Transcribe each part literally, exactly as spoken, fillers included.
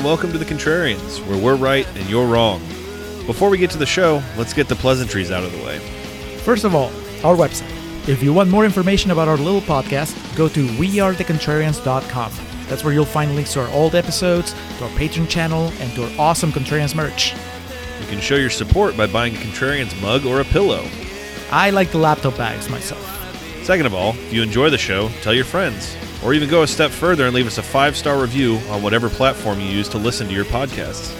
and welcome to The Contrarians, where we're right and you're wrong. Before we get to the show, let's get the pleasantries out of the way. First of all, our website. If you want more information about our little podcast, go to we are the contrarians dot com. That's where you'll find links to our old episodes, to our Patreon channel, and to our awesome Contrarians merch. You can show your support by buying a Contrarians mug or a pillow. I like the laptop bags myself. Second of all, if you enjoy the show, tell your friends. Or even go a step further and leave us a five-star review on whatever platform you use to listen to your podcasts.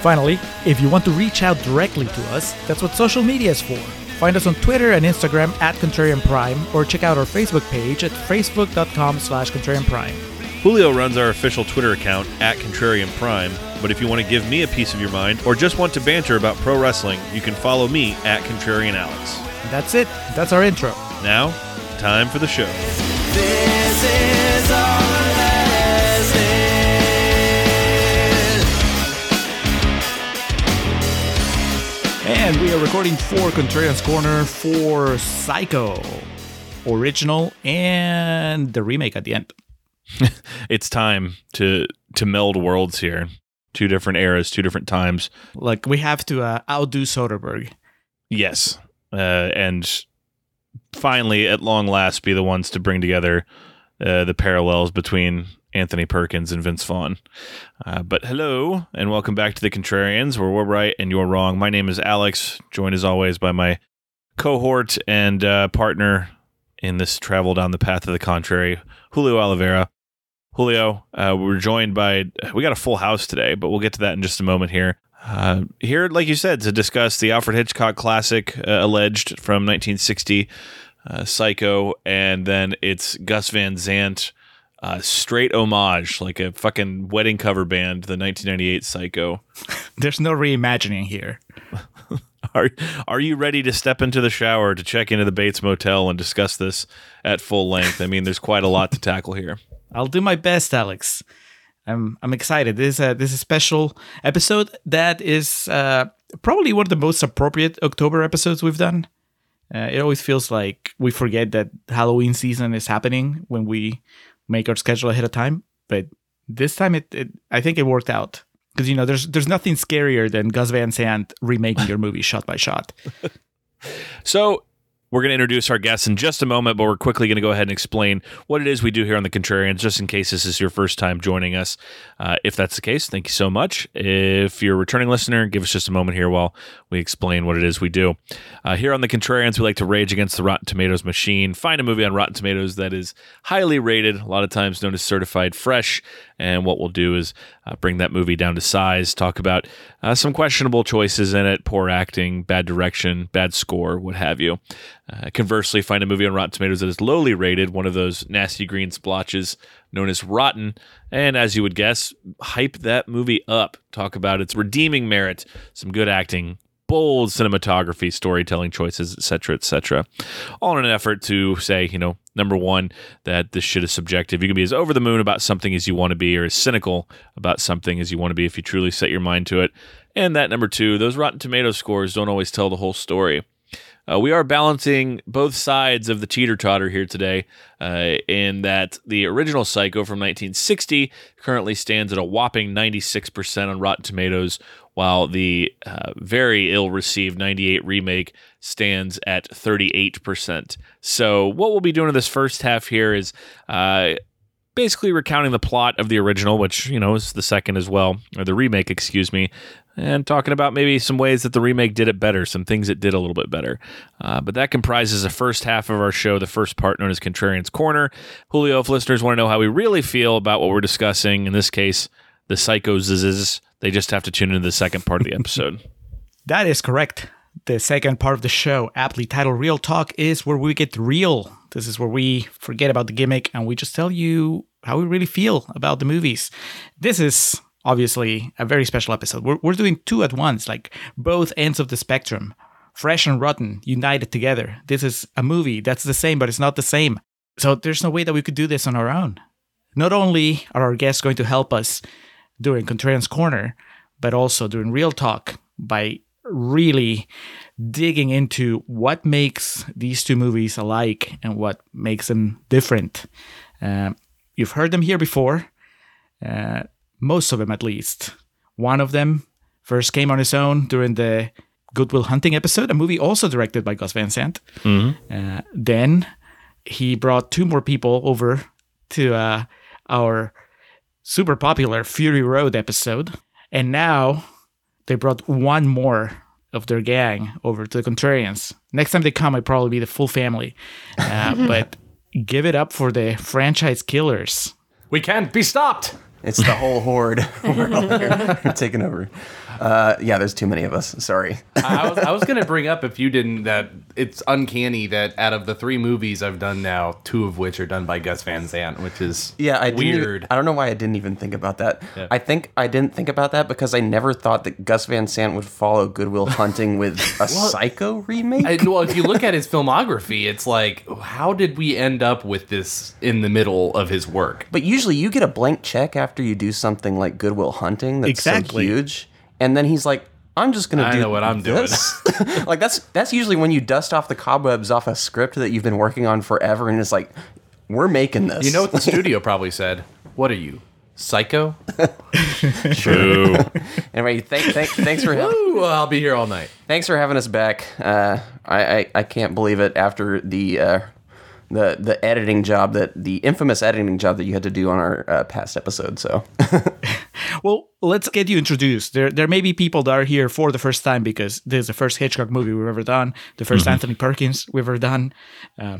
Finally, if you want to reach out directly to us, that's what social media is for. Find us on Twitter and Instagram at Contrarian Prime, or check out our Facebook page at facebook.com slash Contrarian Prime. Julio runs our official Twitter account at Contrarian Prime, but if you want to give me a piece of your mind or just want to banter about pro wrestling, you can follow me at Contrarian Alex. And that's it. That's our intro. Now, time for the show. This is our last day. And we are recording for Contrarian's Corner for Psycho, original and the remake at the end. It's time to to meld worlds here. Two different eras, two different times. Like, we have to uh, outdo Soderbergh. Yes. Uh, and finally, at long last, be the ones to bring together uh, the parallels between Anthony Perkins and Vince Vaughn. Uh, but hello, and welcome back to The Contrarians, where we're right and you're wrong. My name is Alex, joined as always by my cohort and uh, partner in this travel down the path of the contrary, Julio Oliveira. Julio, uh, we're joined by, we got a full house today, but we'll get to that in just a moment here. Uh, here, like you said, to discuss the Alfred Hitchcock classic, uh, alleged, from nineteen sixty, uh, Psycho, and then it's Gus Van Sant, uh, straight homage, like a fucking wedding cover band, the nineteen ninety-eight Psycho. There's no reimagining here. Are are you ready to step into the shower to check into the Bates Motel and discuss this at full length? I mean, there's quite a lot to tackle here. I'll do my best, Alex. I'm I'm excited. This is a, this is a special episode that is uh, probably one of the most appropriate October episodes we've done. Uh, it always feels like we forget that Halloween season is happening when we make our schedule ahead of time. But this time, it, it I think it worked out. Because, you know, there's there's nothing scarier than Gus Van Sant remaking your movie shot by shot. So we're going to introduce our guests in just a moment, but we're quickly going to go ahead and explain what it is we do here on The Contrarians, just in case this is your first time joining us. Uh, if that's the case, thank you so much. If you're a returning listener, give us just a moment here while we explain what it is we do. Uh, here on The Contrarians, we like to rage against the Rotten Tomatoes machine, find a movie on Rotten Tomatoes that is highly rated, a lot of times known as certified fresh. And what we'll do is uh, bring that movie down to size, talk about uh, some questionable choices in it, poor acting, bad direction, bad score, what have you. Uh, conversely, find a movie on Rotten Tomatoes that is lowly rated, one of those nasty green splotches known as rotten, and as you would guess, hype that movie up, talk about its redeeming merit, some good acting, bold cinematography, storytelling choices, etc., et cetera. All in an effort to say, you know, number one, that this shit is subjective. You can be as over the moon about something as you want to be, or as cynical about something as you want to be if you truly set your mind to it. And that, number two, those Rotten Tomatoes scores don't always tell the whole story. Uh, we are balancing both sides of the teeter-totter here today, uh, in that the original Psycho from nineteen sixty currently stands at a whopping ninety-six percent on Rotten Tomatoes, while the uh, very ill-received ninety-eight remake stands at thirty-eight percent. So what we'll be doing in this first half here is uh, basically recounting the plot of the original, which, you know, is the second as well, or the remake, excuse me, and talking about maybe some ways that the remake did it better, some things it did a little bit better. Uh, but that comprises the first half of our show, the first part known as Contrarian's Corner. Julio, if listeners want to know how we really feel about what we're discussing, in this case, the Psychos, they just have to tune into the second part of the episode. That is correct. The second part of the show, aptly titled Real Talk, is where we get real. This is where we forget about the gimmick and we just tell you how we really feel about the movies. This is obviously a very special episode. We're, we're doing two at once, like both ends of the spectrum, fresh and rotten, united together. This is a movie that's the same, but it's not the same. So there's no way that we could do this on our own. Not only are our guests going to help us during Contrarian's Corner, but also during Real Talk by really digging into what makes these two movies alike and what makes them different. Uh, you've heard them here before, uh, most of them at least. One of them first came on his own during the Good Will Hunting episode, a movie also directed by Gus Van Sant. Mm-hmm. Uh, then he brought two more people over to uh, our super popular Fury Road episode. And now they brought one more of their gang over to the Contrarians. Next time they come, it'll probably be the full family. Uh, but give it up for the Franchise Killers. We can't be stopped. It's the whole horde. We're all here. We're taking over. Uh, yeah, there's too many of us. Sorry. I was, I was going to bring up, if you didn't, that it's uncanny that out of the three movies I've done now, two of which are done by Gus Van Sant, which is yeah, I weird. I don't know why I didn't even think about that. Yeah. I think I didn't think about that because I never thought that Gus Van Sant would follow Good Will Hunting with a well, Psycho remake. I, well, if you look at his filmography, it's like, how did we end up with this in the middle of his work? But usually you get a blank check after you do something like Good Will Hunting that's exactly. so huge. And then he's like, I'm just going to do I know what I'm this. doing. Like, that's that's usually when you dust off the cobwebs off a script that you've been working on forever, and it's like, we're making this. You know what the studio probably said? What are you, Psycho? True. Anyway, thank, thank, thanks for having I'll be here all night. Thanks for having us back. Uh, I, I, I can't believe it after the... Uh, The the editing job that the infamous editing job that you had to do on our uh, past episode. So, well, let's get you introduced. There there may be people that are here for the first time because this is the first Hitchcock movie we've ever done, the first mm-hmm. Anthony Perkins we've ever done, uh,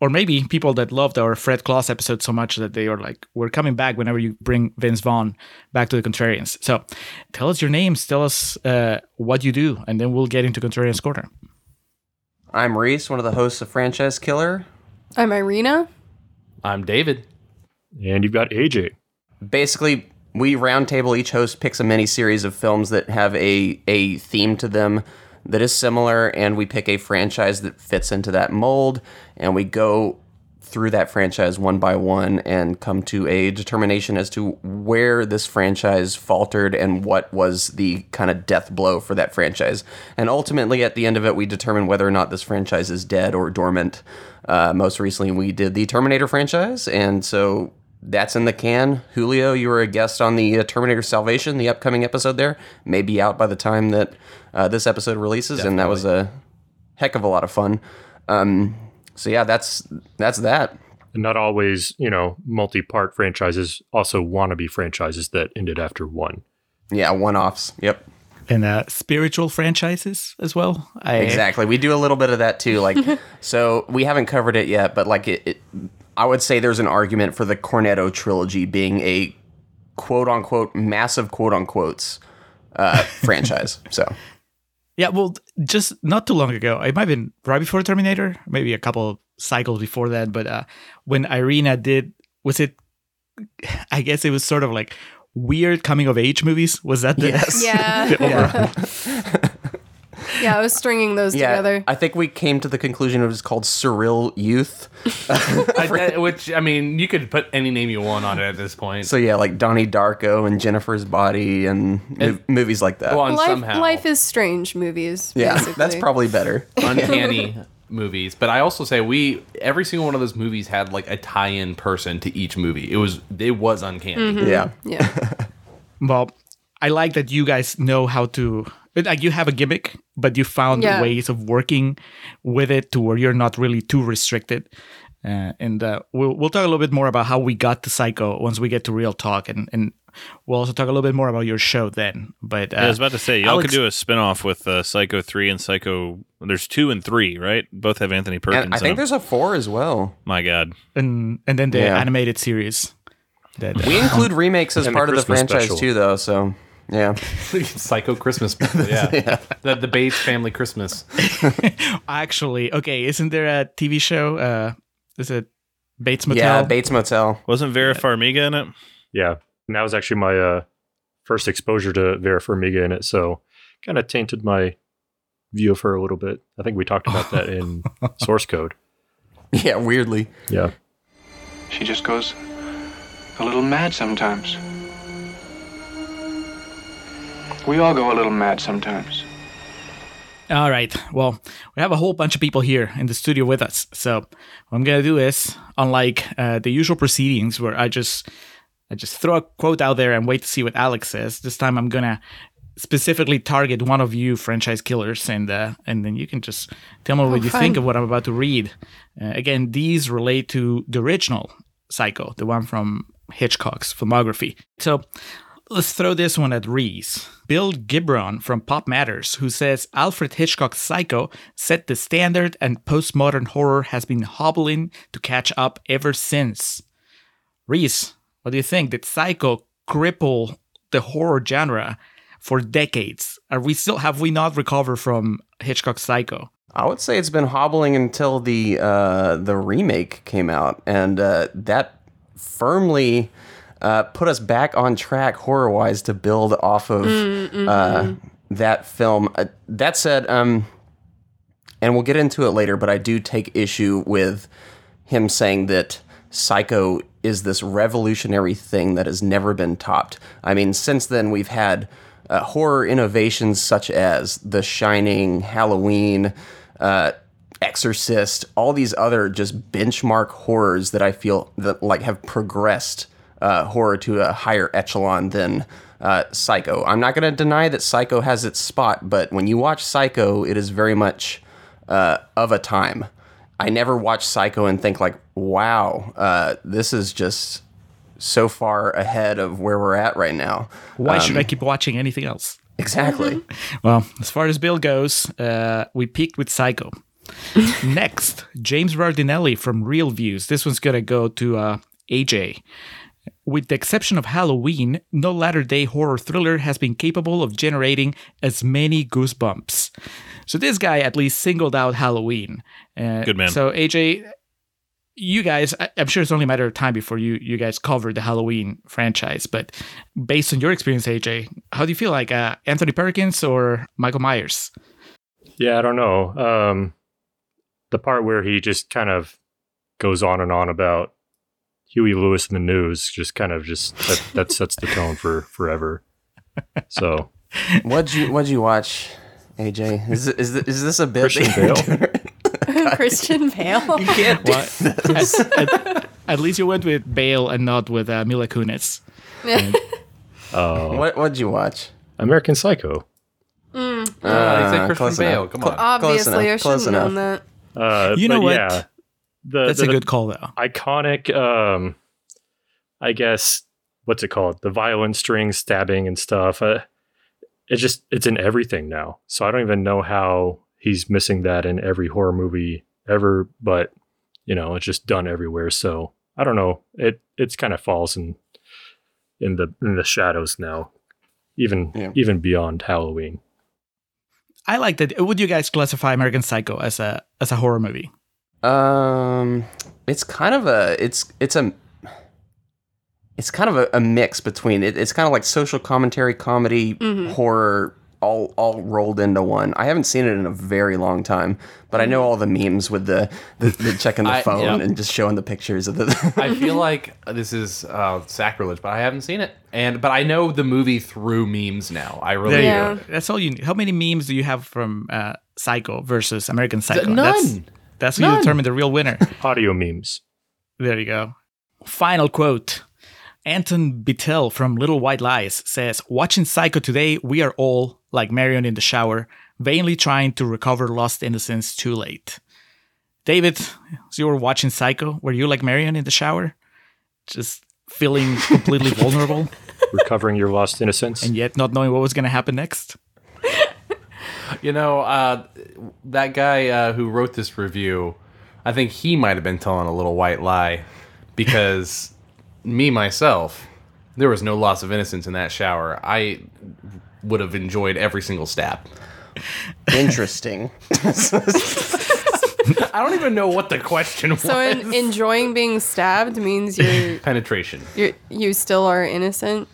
or maybe people that loved our Fred Claus episode so much that they are like, we're coming back whenever you bring Vince Vaughn back to the Contrarians. So, tell us your names, tell us uh, what you do, and then we'll get into Contrarians Corner. I'm Rhys, one of the hosts of Franchise Killer. I'm Irina. I'm David. And you've got A J. Basically, we roundtable. Each host picks a mini-series of films that have a, a theme to them that is similar, and we pick a franchise that fits into that mold, and we go through that franchise one by one and come to a determination as to where this franchise faltered and what was the kind of death blow for that franchise. And ultimately, at the end of it, we determine whether or not this franchise is dead or dormant. Uh, most recently, we did the Terminator franchise, and so that's in the can. Julio, you were a guest on the uh, Terminator Salvation, the upcoming episode there. May be out by the time that uh, this episode releases, Definitely. And that was a heck of a lot of fun. Um So yeah, that's that's that. And not always, you know, multi-part franchises also wannabe franchises that ended after one. Yeah, one-offs. Yep. And uh, spiritual franchises as well. I, exactly. We do a little bit of that too. Like, so we haven't covered it yet, but like, it, it, I would say there's an argument for the Cornetto trilogy being a quote-unquote massive quote-unquotes uh, franchise. So. Yeah, well, just not too long ago, it might have been right before Terminator, maybe a couple of cycles before that, but uh, when Irina did, was it, I guess it was sort of like weird coming-of-age movies? Was that the, yes. yeah. the overall? Yeah. yeah, I was stringing those yeah, together. I think we came to the conclusion it was called Surreal Youth. I, that, which, I mean, you could put any name you want on it at this point. So yeah, like Donnie Darko and Jennifer's Body and mov- movies like that. Well, Life, somehow. Life is Strange movies, basically. Yeah, that's probably better. Uncanny movies. But I also say we, every single one of those movies had like a tie-in person to each movie. It was, it was uncanny. Mm-hmm. Yeah. Yeah. Well, I like that you guys know how to... Like you have a gimmick, but you found yeah. ways of working with it to where you're not really too restricted. Uh, and uh, we'll we'll talk a little bit more about how we got to Psycho once we get to Real Talk, and, and we'll also talk a little bit more about your show then. But uh, yeah, I was about to say, y'all Alex, could do a spinoff with uh, Psycho three and Psycho. There's two and three, right? Both have Anthony Perkins. I think on. There's a four as well. My God, and and then the yeah. animated series. That, uh, we include remakes as part the of the franchise special. Too, though. So. Yeah. Psycho Christmas. Yeah. yeah. The, the Bates family Christmas. Actually, okay, isn't there a T V show? Uh, is it Bates Motel? Yeah, Bates Motel. Wasn't Vera Farmiga in it? Yeah. And that was actually my uh, first exposure to Vera Farmiga in it. So kind of tainted my view of her a little bit. I think we talked about that in Source Code. Yeah, weirdly. Yeah. She just goes a little mad sometimes. We all go a little mad sometimes. All right. Well, we have a whole bunch of people here in the studio with us. So what I'm going to do is, unlike uh, the usual proceedings where I just I just throw a quote out there and wait to see what Alex says. This time I'm going to specifically target one of you franchise killers, and uh, and then you can just tell me what oh, you fine. think of what I'm about to read. Uh, again, these relate to the original Psycho, the one from Hitchcock's filmography. So let's throw this one at Rhys. Bill Gibron from Pop Matters, who says, Alfred Hitchcock's Psycho set the standard and postmodern horror has been hobbling to catch up ever since. Rhys, what do you think? Did Psycho cripple the horror genre for decades? Are we still have we not recovered from Hitchcock's Psycho? I would say it's been hobbling until the uh, the remake came out, and uh, that firmly uh, put us back on track horror wise to build off of mm, uh, mm. that film. Uh, that said, um, and we'll get into it later, but I do take issue with him saying that Psycho is this revolutionary thing that has never been topped. I mean, since then we've had Uh, horror innovations such as The Shining, Halloween, uh, Exorcist, all these other just benchmark horrors that I feel that like have progressed uh, horror to a higher echelon than uh, Psycho. I'm not going to deny that Psycho has its spot, but when you watch Psycho, it is very much uh, of a time. I never watch Psycho and think like, wow, uh, this is just so far ahead of where we're at right now. Why um, should I keep watching anything else? Exactly. Well, as far as Bill goes, uh, we peaked with Psycho. Next, James Rardinelli from Real Views. This one's going to go to uh, A J. With the exception of Halloween, no latter-day horror thriller has been capable of generating as many goosebumps. So this guy at least singled out Halloween. Uh, Good man. So A J... You guys, I'm sure it's only a matter of time before you, you guys cover the Halloween franchise, but based on your experience, A J, how do you feel like uh, Anthony Perkins or Michael Myers? Yeah, I don't know. Um, the part where he just kind of goes on and on about Huey Lewis and the News just kind of just that, that sets the tone for forever. So, what'd you what'd you watch, A J? Is is is this a bit? Christian Bale? Christian Bale. You can't do this. At, at, at least you went with Bale and not with uh, Mila Kunis. And, uh, what What did you watch? American Psycho. Mm. Uh, uh, it's like Christian Bale. Enough. Come on. Obviously, I shouldn't have known that. Uh, you know what? Yeah, the, That's the, a good call, though. Iconic, um, I guess, what's it called? The violin string stabbing and stuff. Uh, it's just, it's in everything now. So I don't even know how he's missing that in every horror movie ever, but you know, it's just done everywhere. So I don't know. It it's kind of falls in in the in the shadows now, even yeah. even beyond Halloween. I like that. Would you guys classify American Psycho as a as a horror movie? Um, it's kind of a it's it's a it's kind of a, a mix between it. It's kind of like social commentary, comedy, mm-hmm. horror. All, all rolled into one. I haven't seen it in a very long time, but I know all the memes with the, the, the checking the I, phone yep. and just showing the pictures of the. I feel like this is uh, sacrilege, but I haven't seen it, and but I know the movie through memes now. I really yeah. do. That's all you need. How many memes do you have from uh, Psycho versus American Psycho? None. That's, that's None. How you determine the real winner. Audio memes. There you go. Final quote. Anton Bittel from Little White Lies says, watching Psycho today, we are all, like Marion in the shower, vainly trying to recover lost innocence too late. David, as you were watching Psycho, were you like Marion in the shower? Just feeling completely vulnerable? Recovering your lost innocence? And yet not knowing what was going to happen next? You know, uh, that guy uh, who wrote this review, I think he might have been telling a little white lie because... Me, myself, there was no loss of innocence in that shower. I would have enjoyed every single stab. Interesting. I don't even know what the question was. So in, enjoying being stabbed means you're... Penetration. You're, you still are innocent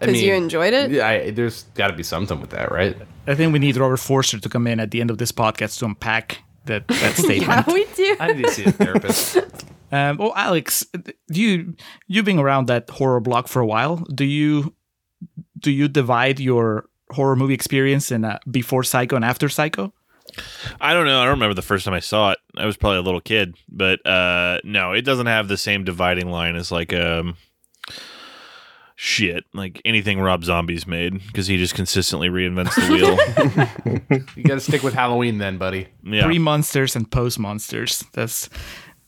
because I mean, you enjoyed it? I, there's got to be something with that, right? I think we need Robert Forster to come in at the end of this podcast to unpack that, that statement. Yeah, we do. I need to see a therapist. Um, oh, Alex, do you you've been around that horror block for a while. Do you do you divide your horror movie experience in uh, before Psycho and after Psycho? I don't know. I don't remember the first time I saw it. I was probably a little kid, but uh, no, it doesn't have the same dividing line as like um, shit like anything Rob Zombie's made, because he just consistently reinvents the wheel. You gotta stick with Halloween then, buddy. Yeah. Pre-monsters and post-monsters. That's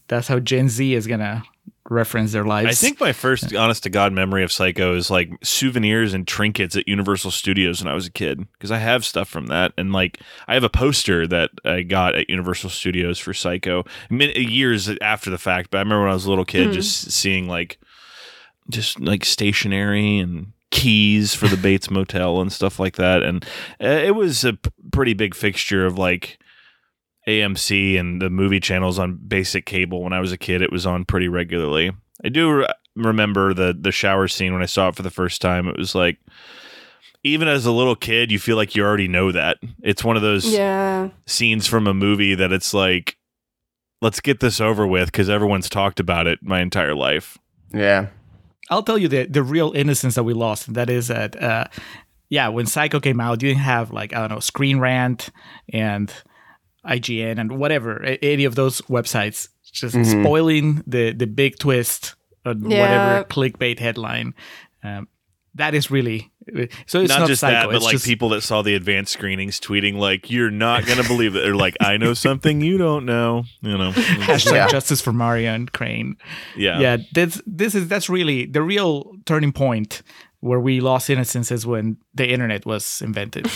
that's how Gen Z is gonna reference their lives. I think my first honest to God memory of Psycho is like souvenirs and trinkets at Universal Studios when I was a kid, because I have stuff from that, and like I have a poster that I got at Universal Studios for Psycho years after the fact, but I remember when I was a little kid mm. just seeing like just like stationery and keys for the Bates Motel and stuff like that. And uh, it was a p- pretty big fixture of like A M C and the movie channels on basic cable. When I was a kid, it was on pretty regularly. I do re- remember the, the shower scene when I saw it for the first time. It was like, even as a little kid, you feel like you already know that. It's one of those yeah. scenes from a movie that it's like, let's get this over with because everyone's talked about it my entire life. Yeah. I'll tell you the the real innocence that we lost. And that is that, uh, yeah, when Psycho came out, you didn't have like, I don't know, Screen Rant and I G N and whatever, any of those websites just mm-hmm. spoiling the, the big twist on yeah. whatever clickbait headline. Um, that is really... So it's not, not just Psycho, that, but it's like just... people that saw the advanced screenings tweeting like, you're not going to believe it. They're like, I know something you don't know. You know, hashtag yeah. justice for Marion Crane. Yeah. Yeah. That's, this is, that's really the real turning point where we lost innocence, is when the internet was invented.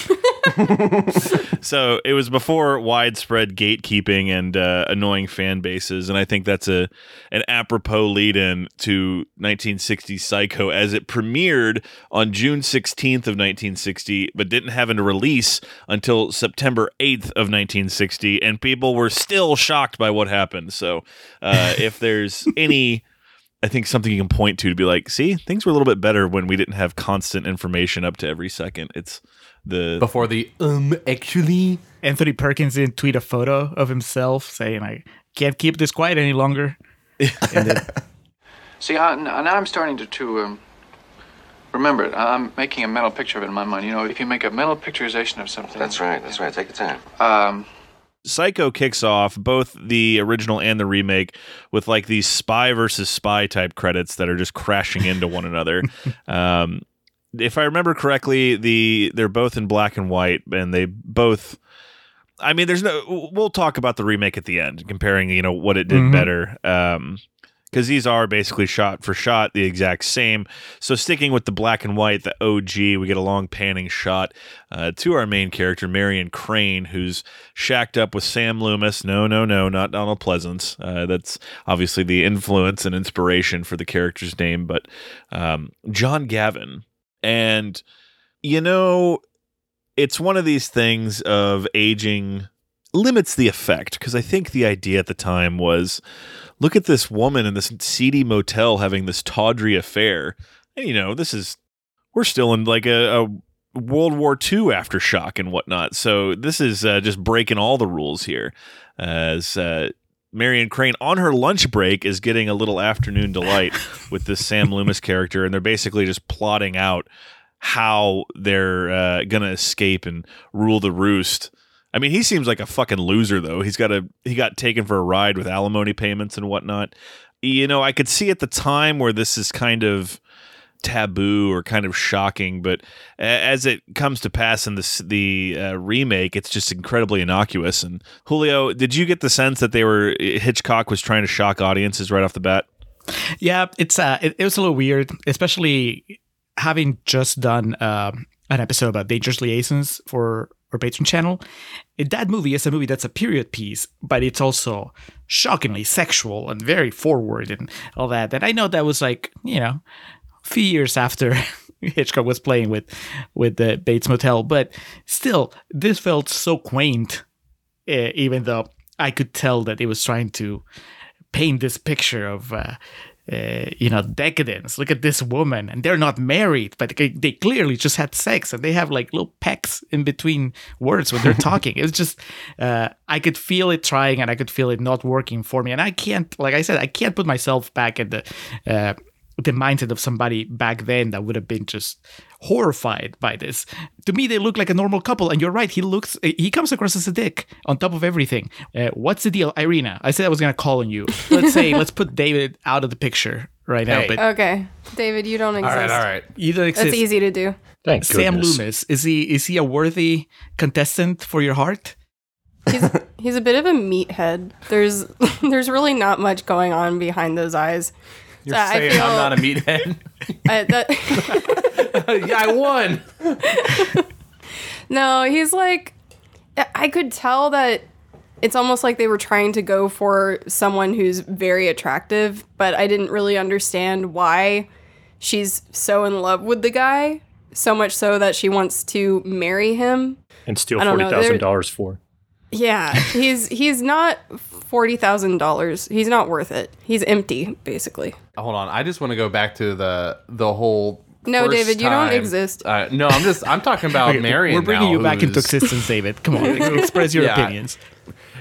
So it was before widespread gatekeeping and uh, annoying fan bases, and I think that's a an apropos lead-in to nineteen sixty Psycho, as it premiered on June sixteenth of nineteen sixty, but didn't have a release until September eighth of nineteen sixty, and people were still shocked by what happened. So uh, if there's any... I think something you can point to to be like, see, things were a little bit better when we didn't have constant information up to every second. It's the before the um actually Anthony Perkins didn't tweet a photo of himself saying I can't keep this quiet any longer. then... See, I, now I'm starting to, to um, remember it. I'm making a mental picture of it in my mind. You know, if you make a mental picturization of something, that's right. That's right. Take your time. Um. Psycho kicks off both the original and the remake with like these spy versus spy type credits that are just crashing into one another. Um, if I remember correctly, the they're both in black and white, and they both. I mean, there's no. We'll talk about the remake at the end, comparing you know what it did mm-hmm. better. Um, Because these are basically shot for shot the exact same. So sticking with the black and white, the O G, we get a long panning shot uh, to our main character, Marion Crane, who's shacked up with Sam Loomis. No, no, no, not Donald Pleasance. Uh, that's obviously the influence and inspiration for the character's name, but um, John Gavin. And, you know, it's one of these things of aging limits the effect, because I think the idea at the time was, look at this woman in this seedy motel having this tawdry affair. And, you know, this is, we're still in like a, a World War Two aftershock and whatnot. So this is uh, just breaking all the rules here. As uh, Marion Crane on her lunch break is getting a little afternoon delight with this Sam Loomis character. And they're basically just plotting out how they're uh, going to escape and rule the roost. I mean, he seems like a fucking loser, though. He's got a he got taken for a ride with alimony payments and whatnot. You know, I could see at the time where this is kind of taboo or kind of shocking, but as it comes to pass in this, the uh, remake, it's just incredibly innocuous. And Julio, did you get the sense that they were Hitchcock was trying to shock audiences right off the bat? Yeah, it's uh, it, it was a little weird, especially having just done uh, an episode about Dangerous Liaisons for. Or Patreon channel. That movie is a movie that's a period piece, but it's also shockingly sexual and very forward and all that. And I know that was like, you know, a few years after Hitchcock was playing with with the Bates Motel, but still, this felt so quaint, uh, even though I could tell that it was trying to paint this picture of uh, Uh, you know, decadence. Look at this woman, and they're not married, but they clearly just had sex, and they have like little pecks in between words when they're talking. It was just, uh, I could feel it trying, and I could feel it not working for me. And I can't, like I said, I can't put myself back in the uh, the mindset of somebody back then that would have been just horrified by this. To me, they look like a normal couple, and you're right. He looks, he comes across as a dick on top of everything. Uh, what's the deal, Irina? I said I was gonna call on you. Let's say, let's put David out of the picture right hey. now. But okay, David, you don't exist. All right, all right. You don't exist. That's easy to do. Thanks. Sam goodness. Loomis, is he is he a worthy contestant for your heart? He's he's a bit of a meathead. There's there's really not much going on behind those eyes. You're so saying I feel, I'm not a meathead? I, that, yeah, I won. No, he's like, I could tell that it's almost like they were trying to go for someone who's very attractive, but I didn't really understand why she's so in love with the guy, so much so that she wants to marry him. And steal forty thousand dollars for. Yeah, he's he's not forty thousand dollars. He's not worth it. He's empty, basically. Hold on, I just want to go back to the the whole. No, David, you time. Don't exist. Uh, no, I'm just I'm talking about okay, Marion. We're bringing now, you back into existence, David. Come on, express your yeah. opinions.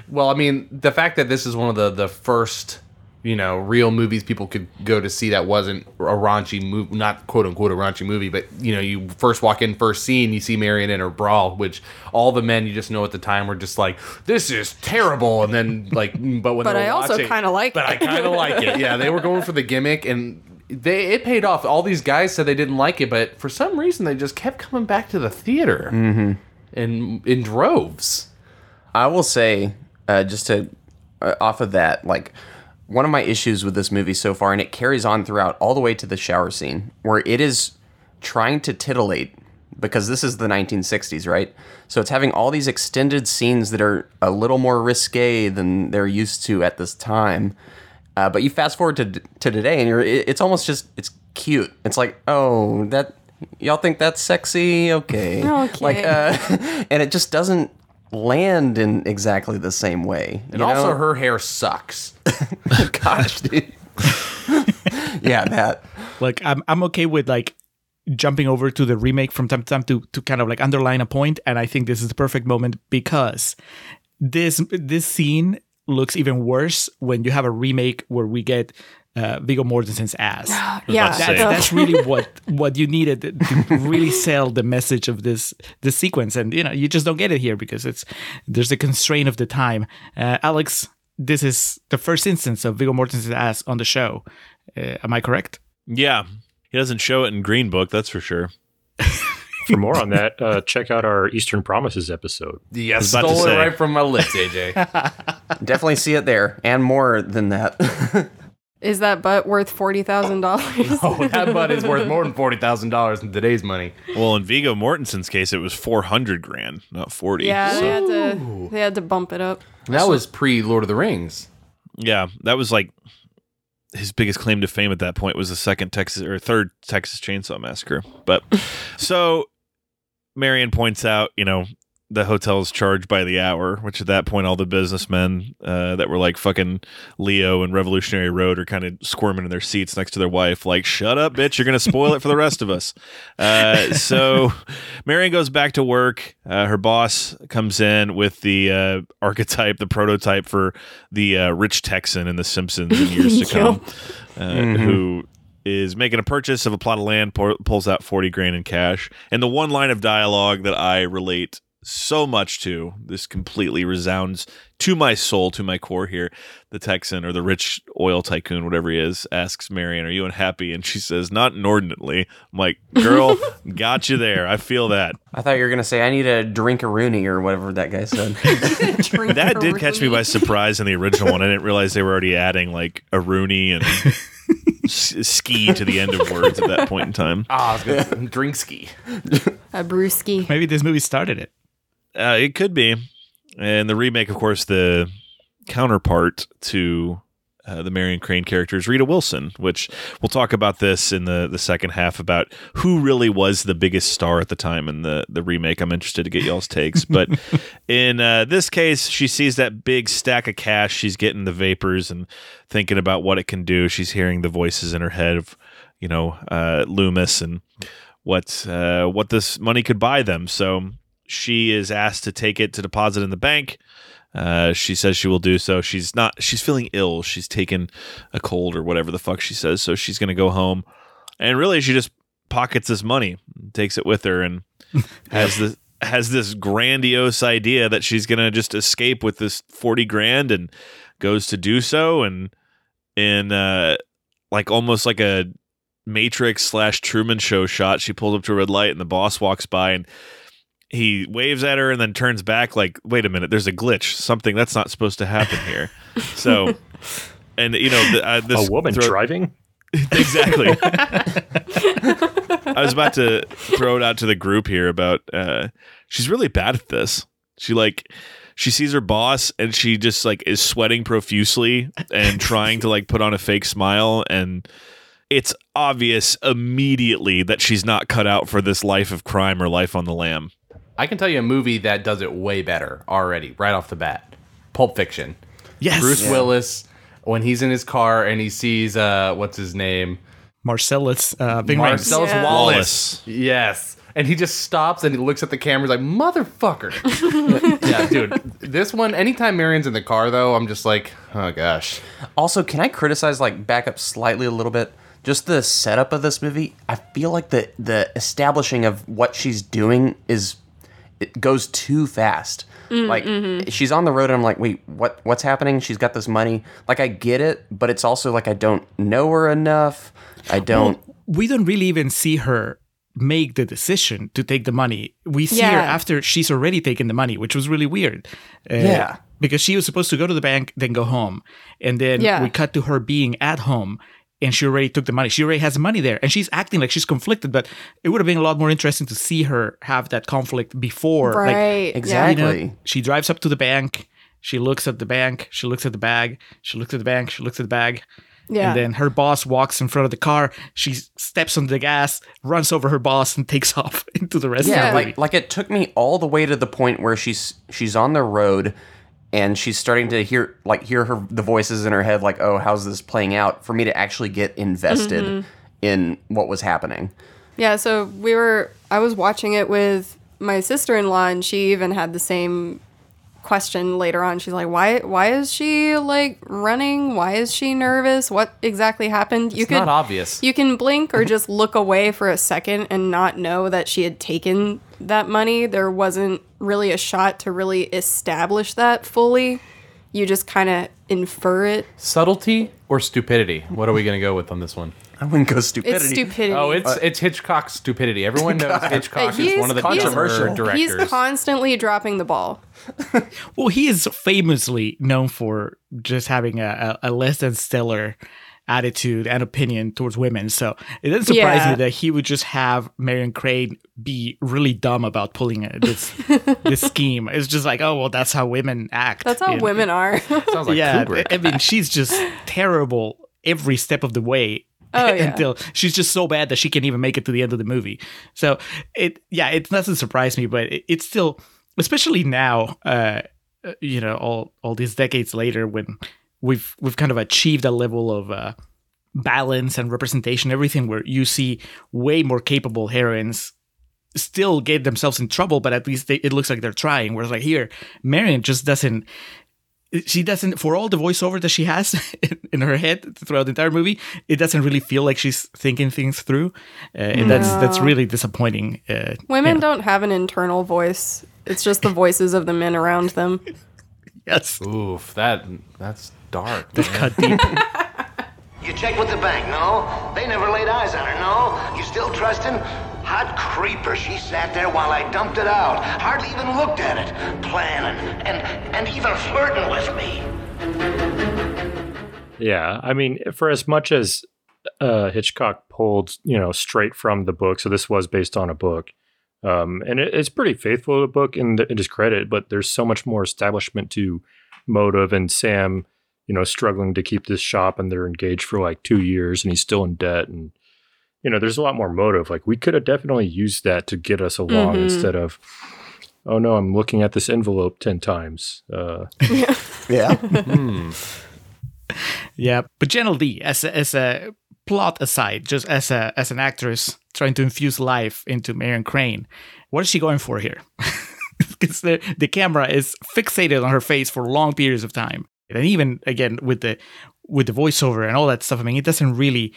Well, I mean, the fact that this is one of the the first, you know, real movies people could go to see that wasn't a raunchy movie, not quote unquote a raunchy movie, but, you know, you first walk in, first scene, you see Marion in her bra, which all the men you just know at the time were just like, this is terrible. And then like, but when but I also kind of like but it. I kind of like it. Yeah, they were going for the gimmick and they it paid off. All these guys said they didn't like it, but for some reason they just kept coming back to the theater mm-hmm. in, in droves. I will say, uh, just to uh, off of that, like, one of my issues with this movie so far, and it carries on throughout all the way to the shower scene, where it is trying to titillate, because this is the nineteen sixties, right? So it's having all these extended scenes that are a little more risque than they're used to at this time. Uh, but you fast forward to to today, and you're it's almost just, it's cute. It's like, oh, that y'all think that's sexy? Okay. okay. Like, uh, and it just doesn't land in exactly the same way. And also know? Her hair sucks. Gosh, dude. Yeah, that. Like, I'm I'm okay with, like, jumping over to the remake from time to time to, to kind of, like, underline a point, and I think this is the perfect moment because this this scene looks even worse when you have a remake where we get uh, Viggo Mortensen's ass. Yeah. That's, that's really what, what you needed to really sell the message of this this sequence. And, you know, you just don't get it here because it's there's a constraint of the time. Uh, Alex, this is the first instance of Viggo Mortensen's ass on the show. Uh, am I correct? Yeah. He doesn't show it in Green Book, that's for sure. For more on that, uh, check out our Eastern Promises episode. Yeah, stole it right from my lips, A J. Definitely see it there, and more than that. Is that butt worth forty thousand dollars? Oh, that butt is worth more than forty thousand dollars in today's money. Well, in Viggo Mortensen's case, it was four hundred grand, not forty. Yeah, so. they, had to, they had to bump it up. That so, was pre-Lord of the Rings. Yeah, that was like his biggest claim to fame at that point was the second Texas or third Texas Chainsaw Massacre. But so... Marion points out, you know, the hotel's charged by the hour, which at that point, all the businessmen uh, that were like fucking Leo and Revolutionary Road are kind of squirming in their seats next to their wife, like, shut up, bitch, you're going to spoil it for the rest of us. Uh, so Marion goes back to work. Uh, her boss comes in with the uh, archetype, the prototype for the uh, rich Texan in The Simpsons in years to come, uh, mm-hmm. who... is making a purchase of a plot of land, pour, pulls out forty grand in cash. And the one line of dialogue that I relate so much to, this completely resounds to my soul, to my core here. The Texan, or the rich oil tycoon, whatever he is, asks Marion, are you unhappy? And she says, not inordinately. I'm like, girl, got you there. I feel that. I thought you were going to say, I need a drink-a-rooney or whatever that guy said. That did catch me by surprise in the original one. I didn't realize they were already adding like a rooney and... S- ski to the end of words at that point in time. Ah, oh, drink ski, a brewski. Maybe this movie started it. Uh, it could be. And the remake, of course, the counterpart to uh, the Marion Crane character is Rita Wilson, which we'll talk about this in the, the second half about who really was the biggest star at the time in the the remake. I'm interested to get y'all's takes, but in uh, this case, she sees that big stack of cash. She's getting the vapors and thinking about what it can do. She's hearing the voices in her head of, you know, uh, Loomis and what uh, what this money could buy them. So she is asked to take it to deposit in the bank. Uh, she says she will do so. She's not. She's feeling ill. She's taken a cold or whatever the fuck she says. So she's going to go home, and really, she just pockets this money, takes it with her, and has this has this grandiose idea that she's going to just escape with this forty grand, and goes to do so, and and uh, like almost like a Matrix slash Truman Show shot. She pulled up to a red light and the boss walks by and he waves at her and then turns back like, wait a minute, there's a glitch, something that's not supposed to happen here. So, and you know, the, uh, this a woman throw- driving. Exactly. I was about to throw it out to the group here about, uh, she's really bad at this. She like, she sees her boss and she just like is sweating profusely and trying to like put on a fake smile. And it's obvious immediately that she's not cut out for this life of crime or life on the lam. I can tell you a movie that does it way better already, right off the bat. Pulp Fiction. Yes. Bruce yeah. Willis, when he's in his car and he sees, uh, what's his name? Marcellus. Uh, Big Marcellus yeah. Wallace. Wallace. Yes. And he just stops and he looks at the camera like, motherfucker. Yeah, dude. This one, anytime Marion's in the car, though, I'm just like, oh, gosh. Also, can I criticize, like, back up slightly a little bit? Just the setup of this movie, I feel like the the establishing of what she's doing is, it goes too fast. Mm, like, mm-hmm. she's on the road and I'm like, wait, what? what's happening? She's got this money. Like, I get it, but it's also like I don't know her enough. I don't... Well, we don't really even see her make the decision to take the money. We see yeah. her after she's already taken the money, which was really weird. Uh, yeah. Because she was supposed to go to the bank, then go home. And then yeah. we cut to her being at home. And she already took the money. She already has money there. And she's acting like she's conflicted. But it would have been a lot more interesting to see her have that conflict before. Right. Like, exactly. You know, she drives up to the bank. She looks at the bank. She looks at the bag. She looks at the bank. She looks at the bag. Yeah. And then her boss walks in front of the car. She steps on the gas, runs over her boss, and takes off into the restaurant. Yeah, like, like it took me all the way to the point where she's she's on the road. And she's starting to hear, like, hear her the voices in her head, like, "Oh, how's this playing out?" For me to actually get invested mm-hmm. in what was happening. Yeah. So we were. I was watching it with my sister-in-law, and she even had the same question later on. She's like, "Why? Why is she like running? Why is she nervous? What exactly happened?" It's you could, not obvious. You can blink or just look away for a second and not know that she had taken that money. There wasn't really a shot to really establish that fully. You just kind of infer it. Subtlety or stupidity? What are we going to go with on this one? I wouldn't go stupidity. It's stupidity. Oh, it's uh, it's Hitchcock's stupidity. Everyone knows God. Hitchcock is one of the controversial directors. He's constantly dropping the ball. Well, he is famously known for just having a, a, a less than stellar attitude and opinion towards women, so it doesn't surprise yeah. me that he would just have Marion Crane be really dumb about pulling it, this this scheme. It's just like, oh well, that's how women act. That's how women know? Are. Sounds like yeah, Kubrick. I mean, she's just terrible every step of the way. Oh, yeah. Until she's just so bad that she can't even make it to the end of the movie. So it, yeah, it doesn't surprise me, but it, it's still, especially now, uh, you know, all all these decades later when. We've we've kind of achieved a level of uh, balance and representation, everything where you see way more capable heroines still get themselves in trouble, but at least they, it looks like they're trying. Whereas like here, Marion just doesn't. She doesn't. For all the voiceover that she has in, in her head throughout the entire movie, it doesn't really feel like she's thinking things through, uh, and no. that's that's really disappointing. Uh, Women you know. don't have an internal voice. It's just the voices of the men around them. Yes. Oof. That that's. Dark. That's cut deep. You checked with the bank, no? They never laid eyes on her, no? You still trust him? Hot creeper. She sat there while I dumped it out. Hardly even looked at it. Planning and and even flirting with me. Yeah, I mean, for as much as uh, Hitchcock pulled, you know, straight from the book, so this was based on a book, um, and it, it's pretty faithful to the book in, the, in his credit, but there's so much more establishment to motive and Sam... you know, struggling to keep this shop, and they're engaged for like two years and he's still in debt. And, you know, there's a lot more motive. Like we could have definitely used that to get us along mm-hmm. instead of, oh no, I'm looking at this envelope ten times. Uh, yeah. yeah. Mm. Yeah. But Janet Leigh, as a, as a plot aside, just as a, as an actress trying to infuse life into Marion Crane, what is she going for here? Because the, the camera is fixated on her face for long periods of time. And even, again, with the with the voiceover and all that stuff, I mean, it doesn't really...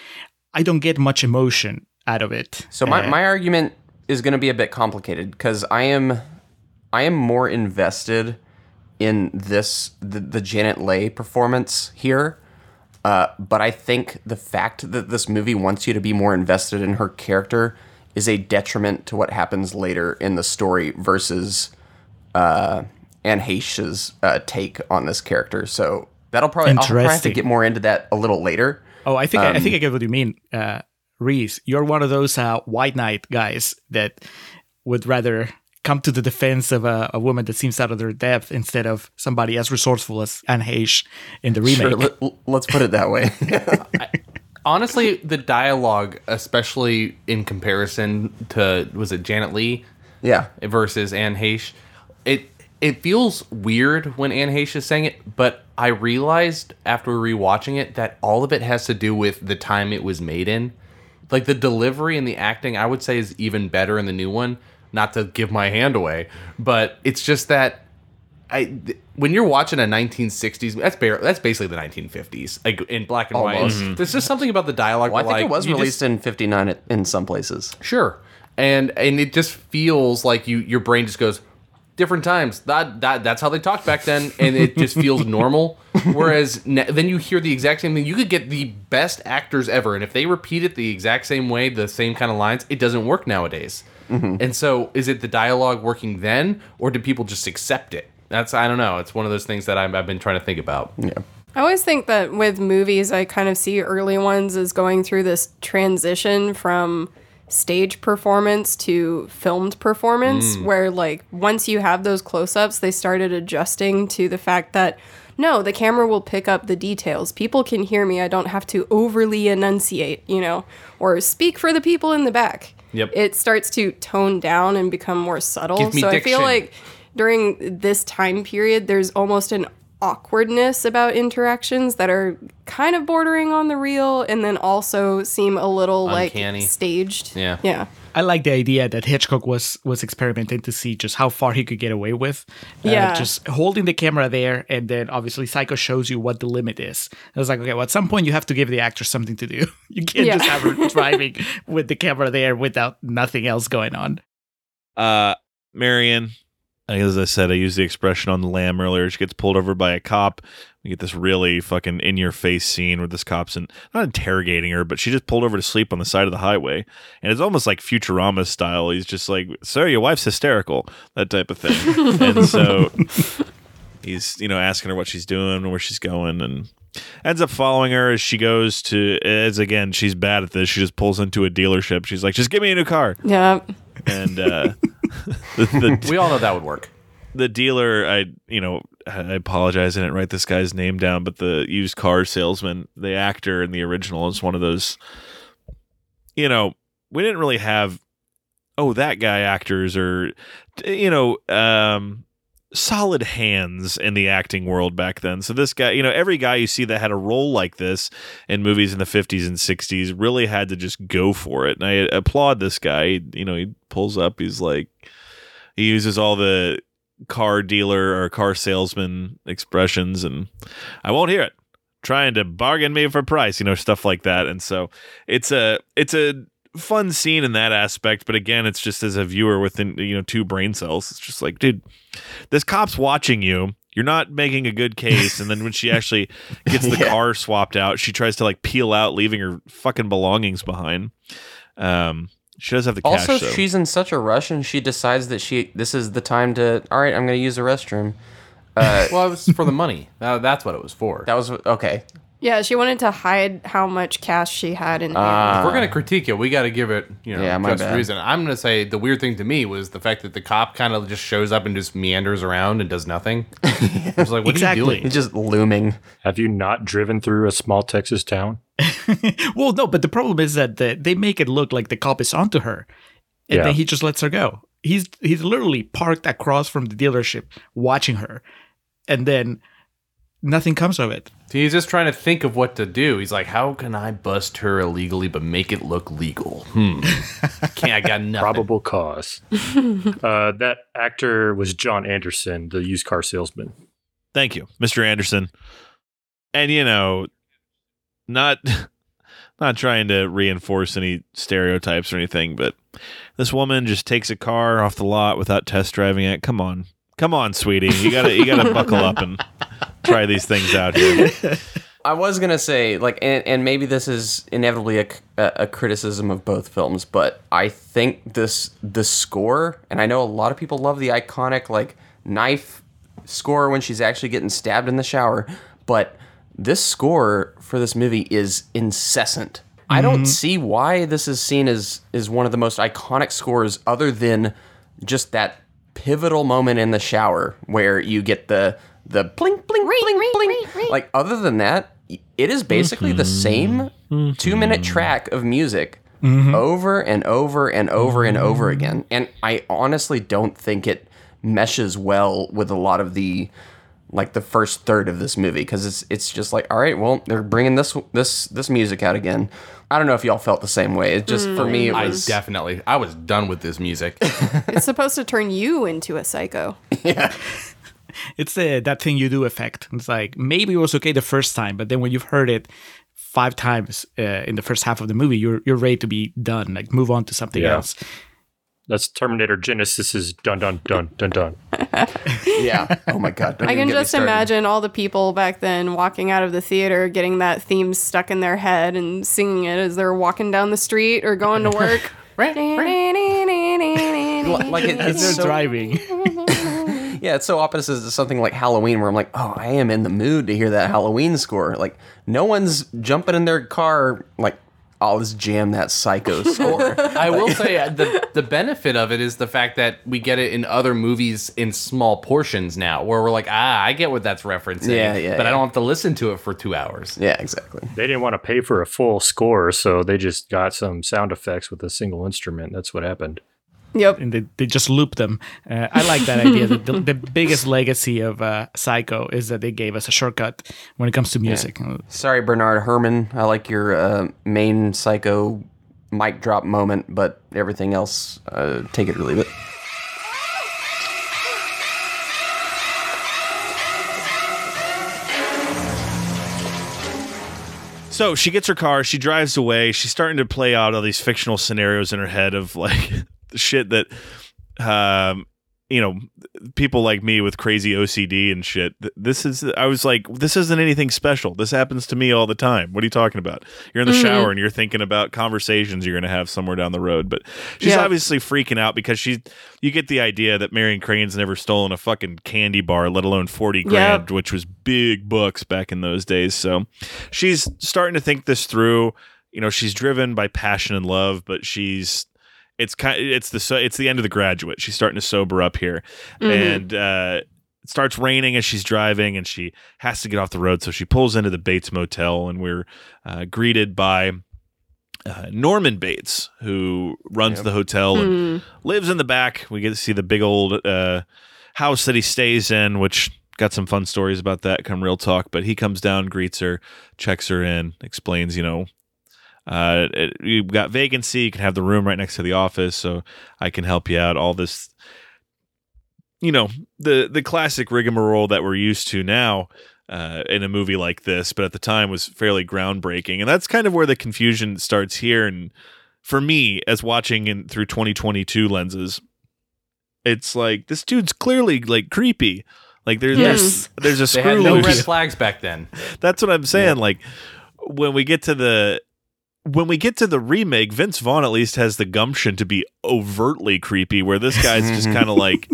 I don't get much emotion out of it. So my, uh, my argument is going to be a bit complicated because I am I am more invested in this, the, the Janet Leigh performance here Uh, but I think the fact that this movie wants you to be more invested in her character is a detriment to what happens later in the story versus uh, Anne Heche's uh, take on this character. So that'll probably, I'll probably have to get more into that a little later. Oh, I think um, I think I get what you mean, uh, Rhys. You're one of those uh, white knight guys that would rather come to the defense of a, a woman that seems out of their depth instead of somebody as resourceful as Anne Heche in the remake. Sure, let, let's put it that way. I, honestly, the dialogue, especially in comparison to, was it Janet Leigh? Yeah. Versus Anne Heche. It it feels weird when Anne Heche is saying it, but I realized after rewatching it that all of it has to do with the time it was made in. Like, the delivery and the acting, I would say, is even better in the new one. Not to give my hand away, but it's just that I th- when you're watching a nineteen sixties, that's bar- that's basically the nineteen fifties, like in black and white. Mm-hmm. There's just something about the dialogue. Well, I think like, it was released just, in fifty-nine at, in some places. Sure, and and it just feels like you your brain just goes different times. That that that's how they talked back then, and it just feels normal. Whereas ne- then you hear the exact same thing. You could get the best actors ever, and if they repeat it the exact same way, the same kind of lines, it doesn't work nowadays. Mm-hmm. And so, is it the dialogue working then, or do people just accept it? That's, I don't know. It's one of those things that I'm, I've been trying to think about. Yeah, I always think that with movies, I kind of see early ones as going through this transition from stage performance to filmed performance, mm. where like once you have those close-ups, they started adjusting to the fact that no, the camera will pick up the details. People can hear me. I don't have to overly enunciate, you know, or speak for the people in the back. Yep. It starts to tone down and become more subtle. Give me so diction. I feel like during this time period, there's almost an awkwardness about interactions that are kind of bordering on the real and then also seem a little uncanny. Like staged. Yeah. Yeah. I like the idea that Hitchcock was was experimenting to see just how far he could get away with. Uh, yeah. Just holding the camera there, and then obviously Psycho shows you what the limit is. I was like, okay, well, at some point you have to give the actor something to do. You can't yeah. just have her driving with the camera there without nothing else going on. Uh, Marion, as I said, I used the expression on the lam earlier. She gets pulled over by a cop. We get this really fucking in-your-face scene where this cop's in, not interrogating her, but she just pulled over to sleep on the side of the highway. And it's almost like Futurama style. He's just like, sir, your wife's hysterical, that type of thing. And so he's, you know, asking her what she's doing and where she's going, and ends up following her as she goes to, as again, she's bad at this. She just pulls into a dealership. She's like, just give me a new car. Yeah. And uh, the, the, we all know that would work. The dealer, I, you know, I apologize, I didn't write this guy's name down, but the used car salesman, the actor in the original, is one of those, you know, we didn't really have, oh, that guy actors or, you know, um, solid hands in the acting world back then. So this guy, you know, every guy you see that had a role like this in movies in the fifties and sixties really had to just go for it. And I applaud this guy. You know, he pulls up, he's like, he uses all the car dealer or car salesman expressions, and I won't hear it, trying to bargain me for price, you know, stuff like that. And so it's a it's a fun scene in that aspect, but again, it's just as a viewer within, you know, two brain cells, it's just like, dude, this cop's watching you, you're not making a good case. And then when she actually gets the yeah. car swapped out, she tries to like peel out, leaving her fucking belongings behind. um She does have the cash. Also, though, she's in such a rush, and she decides that she this is the time to. All right, I'm going to use the restroom. Uh, well, it was for the money. Uh, that's what it was for. That was okay. Yeah, she wanted to hide how much cash she had in. Uh, if we're going to critique it, we got to give it, you know, yeah, just reason. I'm going to say the weird thing to me was the fact that the cop kind of just shows up and just meanders around and does nothing. I was like, what exactly. are you doing? He's just looming. Have you not driven through a small Texas town? Well, no, but the problem is that the, they make it look like the cop is onto her, and yeah. then he just lets her go. He's he's literally parked across from the dealership watching her, and then nothing comes of it. He's just trying to think of what to do. He's like, how can I bust her illegally but make it look legal? Hmm. Can't, I got nothing. Probable cause. uh, that actor was John Anderson, the used car salesman. Thank you, Mister Anderson. And, you know, not not trying to reinforce any stereotypes or anything, but this woman just takes a car off the lot without test driving it. Come on. Come on, sweetie. You gotta you gotta buckle up and try these things out here. I was gonna say, like, and, and maybe this is inevitably a, a criticism of both films, but I think this the score, and I know a lot of people love the iconic like knife score when she's actually getting stabbed in the shower, but this score for this movie is incessant. Mm-hmm. I don't see why this is seen as is one of the most iconic scores, other than just that pivotal moment in the shower where you get the the blink blink blink blink. Like, other than that, it is basically mm-hmm. the same mm-hmm. two minute track of music mm-hmm. over and over and over mm-hmm. and over again. And I honestly don't think it meshes well with a lot of the, like, the first third of this movie, because it's it's just like, all right, well, they're bringing this this this music out again. I don't know if y'all felt the same way. It just mm. for me, it was I definitely I was done with this music. It's supposed to turn you into a psycho. Yeah, it's a, that thing you do effect. It's like, maybe it was okay the first time, but then when you've heard it five times uh, in the first half of the movie, you're you're ready to be done. Like, move on to something yeah. else. That's Terminator Genisys's dun dun dun dun dun. Yeah. Oh my god. I can just imagine all the people back then walking out of the theater, getting that theme stuck in their head and singing it as they're walking down the street or going to work. Right. Like, it, it's as they're so driving. Yeah, it's so opposite to something like Halloween, where I'm like, oh, I am in the mood to hear that Halloween score. Like, no one's jumping in their car like, I'll just jam that Psycho score. I will say the the benefit of it is the fact that we get it in other movies in small portions now, where we're like, ah, I get what that's referencing, yeah, yeah, but yeah. I don't have to listen to it for two hours. Yeah, exactly. They didn't want to pay for a full score, so they just got some sound effects with a single instrument. That's what happened. Yep. And they, they just loop them. Uh, I like that idea. The, the biggest legacy of uh, Psycho is that they gave us a shortcut when it comes to music. Yeah. Sorry, Bernard Herrmann. I like your uh, main Psycho mic drop moment, but everything else, uh, take it or leave it. So she gets her car. She drives away. She's starting to play out all these fictional scenarios in her head of, like, shit that, um, you know, people like me with crazy O C D and shit. This is, I was like, this isn't anything special. This happens to me all the time. What are you talking about? You're in the mm-hmm. shower and you're thinking about conversations you're going to have somewhere down the road. But she's yeah. obviously freaking out because she's, you get the idea that Marion Crane's never stolen a fucking candy bar, let alone forty grand, yep. which was big bucks back in those days. So she's starting to think this through. You know, she's driven by passion and love, but she's, It's kind. It's the. It's the end of The Graduate. She's starting to sober up here, mm-hmm. and uh, it starts raining as she's driving, and she has to get off the road. So she pulls into the Bates Motel, and we're uh, greeted by uh, Norman Bates, who runs yep. the hotel and mm. lives in the back. We get to see the big old uh, house that he stays in, which got some fun stories about that. Come real talk, but he comes down, greets her, checks her in, explains, you know. Uh, it, you've got vacancy. You can have the room right next to the office, so I can help you out. All this, you know, the the classic rigmarole that we're used to now uh, in a movie like this, but at the time was fairly groundbreaking, and that's kind of where the confusion starts here. And for me, as watching in through twenty twenty-two lenses, it's like, this dude's clearly like creepy. Like there's yes. there's, there's a screw they had no loose. Red flags back then. That's what I'm saying. Yeah. Like when we get to the When we get to the remake, Vince Vaughn at least has the gumption to be overtly creepy, where this guy's just kind of like,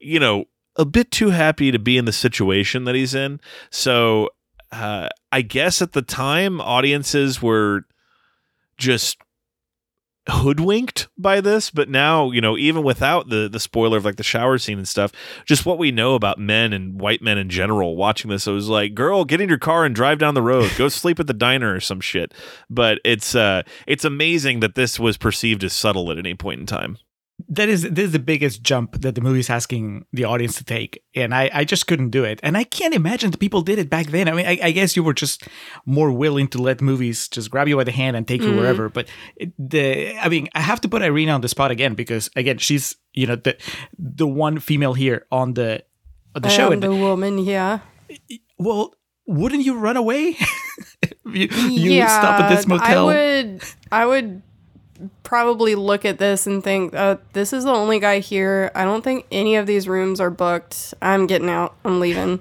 you know, a bit too happy to be in the situation that he's in. So uh, I guess at the time, audiences were just hoodwinked by this. But now, you know, even without the the spoiler of like the shower scene and stuff, just what we know about men and white men in general watching this, it was like, girl, get in your car and drive down the road, go sleep at the diner or some shit. But it's uh it's amazing that this was perceived as subtle at any point in time. That is, this is the biggest jump that the movie's asking the audience to take. And I, I just couldn't do it. And I can't imagine that people did it back then. I mean, I, I guess you were just more willing to let movies just grab you by the hand and take mm-hmm. you wherever. But the, I mean, I have to put Irina on the spot again, because again, she's, you know, the the one female here on the, on the I show. Am and the woman, yeah. Well, wouldn't you run away? you you yeah, stop at this motel. I would, I would. probably look at this and think, uh, this is the only guy here. I don't think any of these rooms are booked. I'm getting out. I'm leaving.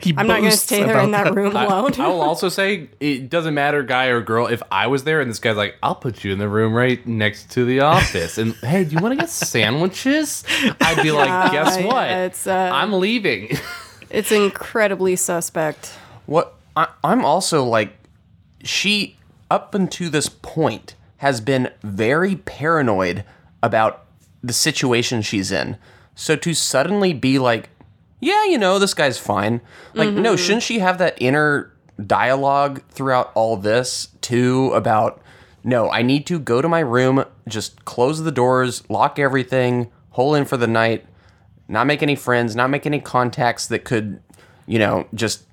He I'm not going to stay there in that, that room alone. I, I will also say, it doesn't matter, guy or girl, if I was there and this guy's like, I'll put you in the room right next to the office. And, hey, do you want to get sandwiches? I'd be like, uh, guess what? It's, uh, I'm leaving. It's incredibly suspect. What I, I'm also like, she, up until this point, has been very paranoid about the situation she's in. So to suddenly be like, yeah, you know, this guy's fine. Like, mm-hmm. no, shouldn't she have that inner dialogue throughout all this, too, about, no, I need to go to my room, just close the doors, lock everything, hole in for the night, not make any friends, not make any contacts that could, you know, just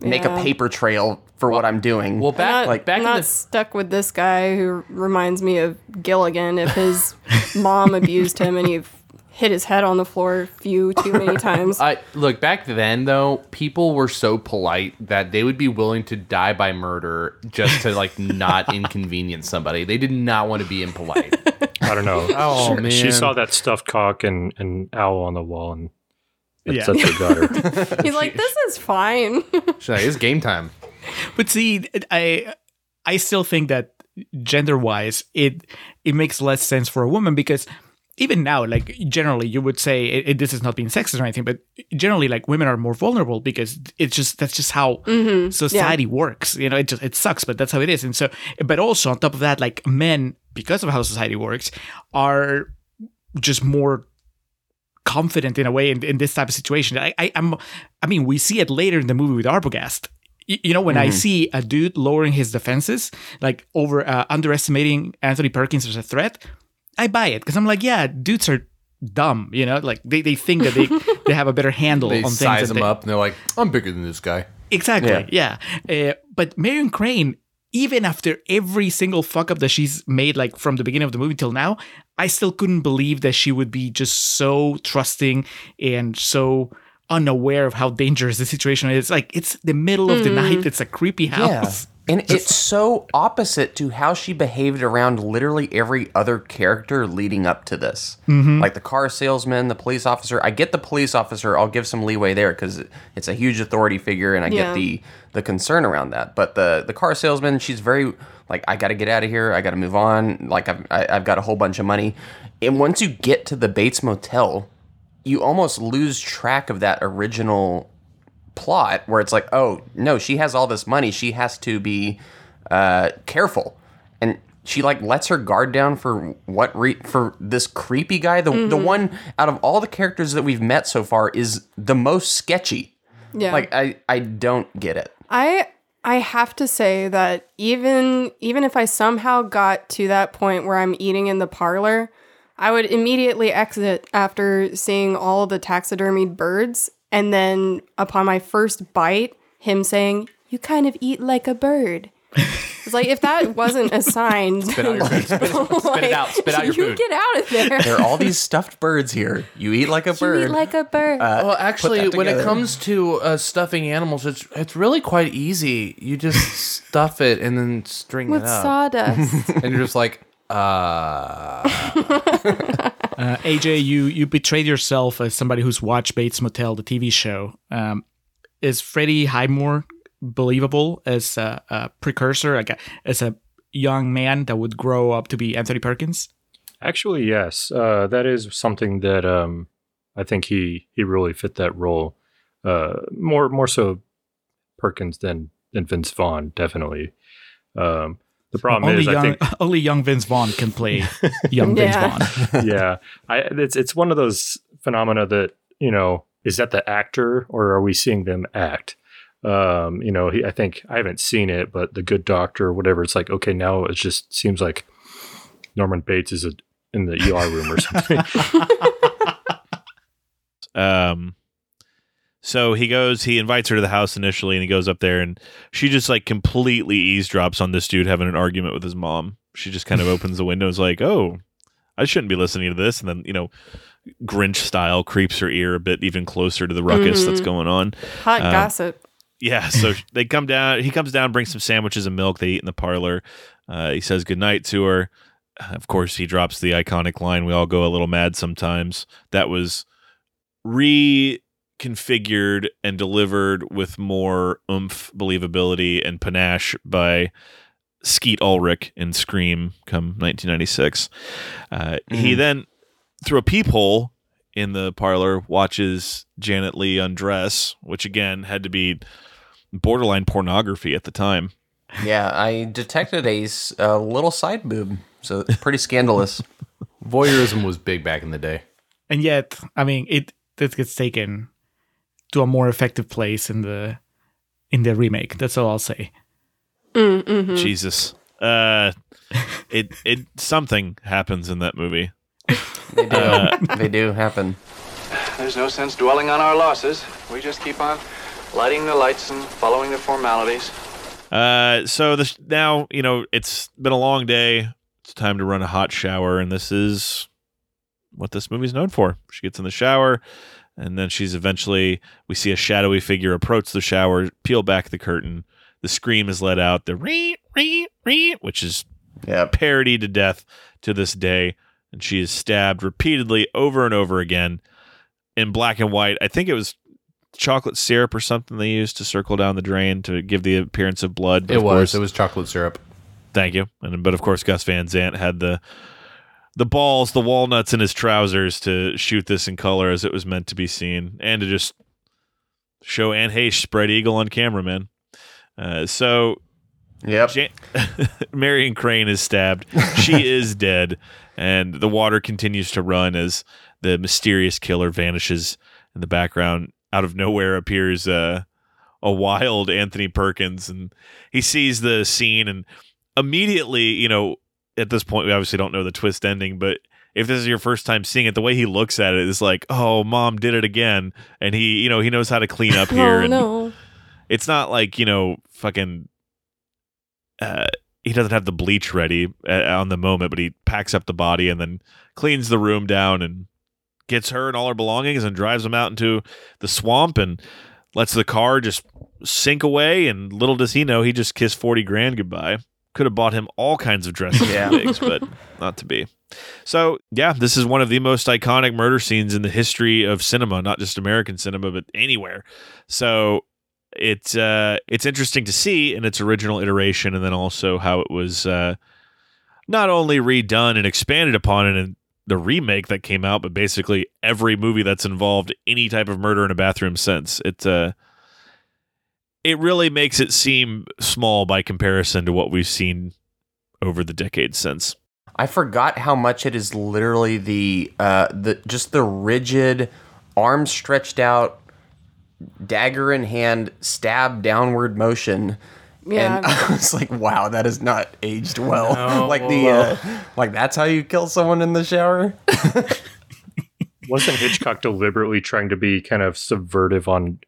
yeah. make a paper trail for well, what I'm doing. Well, back, I'm not, like, back I'm in not the... stuck with this guy who reminds me of Gilligan if his mom abused him and you've hit his head on the floor a few too many times. I, look, back then, though, people were so polite that they would be willing to die by murder just to, like, not inconvenience somebody. They did not want to be impolite. I don't know. Oh, she, man. She saw that stuffed cock and, and owl on the wall, and it yeah. sent her gutter. He's like, this is fine. She's like, it's game time. But see, I, I still think that gender-wise, it, it makes less sense for a woman because... Even now, like, generally, you would say, it, it, this is not being sexist or anything, but generally, like, women are more vulnerable because it's just, that's just how mm-hmm. society yeah. works. You know, it just, it sucks, but that's how it is. And so, but also, on top of that, like, men, because of how society works, are just more confident in a way in, in this type of situation. I, I, I'm, I mean, we see it later in the movie with Arbogast. You know, when mm-hmm. I see a dude lowering his defenses, like, over uh, underestimating Anthony Perkins as a threat, I buy it because I'm like, yeah, dudes are dumb, you know, like they, they think that they, they have a better handle they on things. Size them they size them up and they're like, I'm bigger than this guy. Exactly, yeah. yeah. Uh, but Marion Crane, even after every single fuck up that she's made, like from the beginning of the movie till now, I still couldn't believe that she would be just so trusting and so unaware of how dangerous the situation is. Like, it's the middle mm. of the night. It's a creepy house. Yeah. And it's so opposite to how she behaved around literally every other character leading up to this. Mm-hmm. Like the car salesman, the police officer. I get the police officer. I'll give some leeway there because it's a huge authority figure and I yeah. get the, the concern around that. But the, the car salesman, she's very like, I got to get out of here. I got to move on. Like I've, I, I've got a whole bunch of money. And once you get to the Bates Motel, you almost lose track of that original plot where it's like, oh no, she has all this money, she has to be uh careful, and she like lets her guard down for what re- for this creepy guy, the mm-hmm. the one out of all the characters that we've met so far is the most sketchy. Yeah, like I I don't get it. I I have to say that even even if I somehow got to that point where I'm eating in the parlor, I would immediately exit after seeing all the taxidermied birds. And then upon my first bite, him saying, you kind of eat like a bird. It's like, if that wasn't a sign. Spit out your food. Spit it out. Spit out your food. You get out of there. There are all these stuffed birds here. You eat like a bird. You eat like a bird. Uh, well, actually, when it comes to uh, stuffing animals, it's it's really quite easy. You just stuff it and then string With it up. With sawdust. And you're just like, uh... Uh, A J, you, you betrayed yourself as somebody who's watched Bates Motel, the T V show. Um, is Freddie Highmore believable as a, a precursor, like a, as a young man that would grow up to be Anthony Perkins? Actually, yes. Uh, that is something that um, I think he he really fit that role. Uh, more more so Perkins than, than Vince Vaughn, definitely. Um The problem only is, young, I think only young Vince Vaughn can play young yeah. Vince Vaughn. yeah, I, it's it's one of those phenomena that, you know, is that the actor or are we seeing them act? Um, you know, he, I think I haven't seen it, but The Good Doctor, or whatever. It's like, okay, now it just seems like Norman Bates is a, in the E R room or something. um. So he goes, he invites her to the house initially, and he goes up there, and she just like completely eavesdrops on this dude having an argument with his mom. She just kind of opens the window and is like, oh, I shouldn't be listening to this. And then, you know, Grinch style creeps her ear a bit even closer to the ruckus mm-hmm. that's going on. Hot uh, gossip. Yeah. So they come down, he comes down, brings some sandwiches and milk. They eat in the parlor. Uh, he says goodnight to her. Of course, he drops the iconic line, we all go a little mad sometimes. That was re- configured and delivered with more oomph, believability, and panache by Skeet Ulrich in Scream come nineteen ninety-six. Uh, mm-hmm. He then, through a peephole in the parlor, watches Janet Leigh undress, which again had to be borderline pornography at the time. Yeah, I detected a, a little side boob, so it's pretty scandalous. Voyeurism was big back in the day. And yet, I mean, it this gets taken to a more effective place in the in the remake. That's all I'll say. Mm, mm-hmm. Jesus, uh, it it something happens in that movie. They do. Uh, they do happen. There's no sense dwelling on our losses. We just keep on lighting the lights and following the formalities. Uh, so this now you know it's been a long day. It's time to run a hot shower, and this is what this movie's known for. She gets in the shower, and then she's eventually, we see a shadowy figure approach the shower, peel back the curtain. The scream is let out, the ree, ree, ree, which is yeah. parodied to death to this day. And she is stabbed repeatedly over and over again in black and white. I think it was chocolate syrup or something they used to circle down the drain to give the appearance of blood. It of was. Course. It was chocolate syrup. Thank you. And but of course, Gus Van Sant had the the balls, the walnuts in his trousers to shoot this in color as it was meant to be seen, and to just show Anne Heche spread eagle on camera, man. Uh, so, yep. Jan- Marion Crane is stabbed. She is dead, and the water continues to run as the mysterious killer vanishes in the background. Out of nowhere appears uh, a wild Anthony Perkins, and he sees the scene and. Immediately, you know, at this point, we obviously don't know the twist ending, but if this is your first time seeing it, the way he looks at it is like, oh, mom did it again. And he, you know, he knows how to clean up here. oh, and no. It's not like, you know, fucking, uh, he doesn't have the bleach ready uh, on the moment, but he packs up the body and then cleans the room down and gets her and all her belongings and drives them out into the swamp and lets the car just sink away. And little does he know, he just kissed forty grand goodbye. Could have bought him all kinds of dresses yeah. and wigs, but not to be. So, yeah, this is one of the most iconic murder scenes in the history of cinema, not just American cinema, but anywhere. So it's uh, it's interesting to see in its original iteration, and then also how it was uh, not only redone and expanded upon it in the remake that came out, but basically every movie that's involved any type of murder in a bathroom since. It's... Uh, It really makes it seem small by comparison to what we've seen over the decades since. I forgot how much it is literally the uh, the just the rigid, arm stretched out, dagger in hand, stab downward motion. Yeah, and I was like, wow, that has not aged well. No, like the uh, like that's how you kill someone in the shower. Wasn't Hitchcock deliberately trying to be kind of subversive on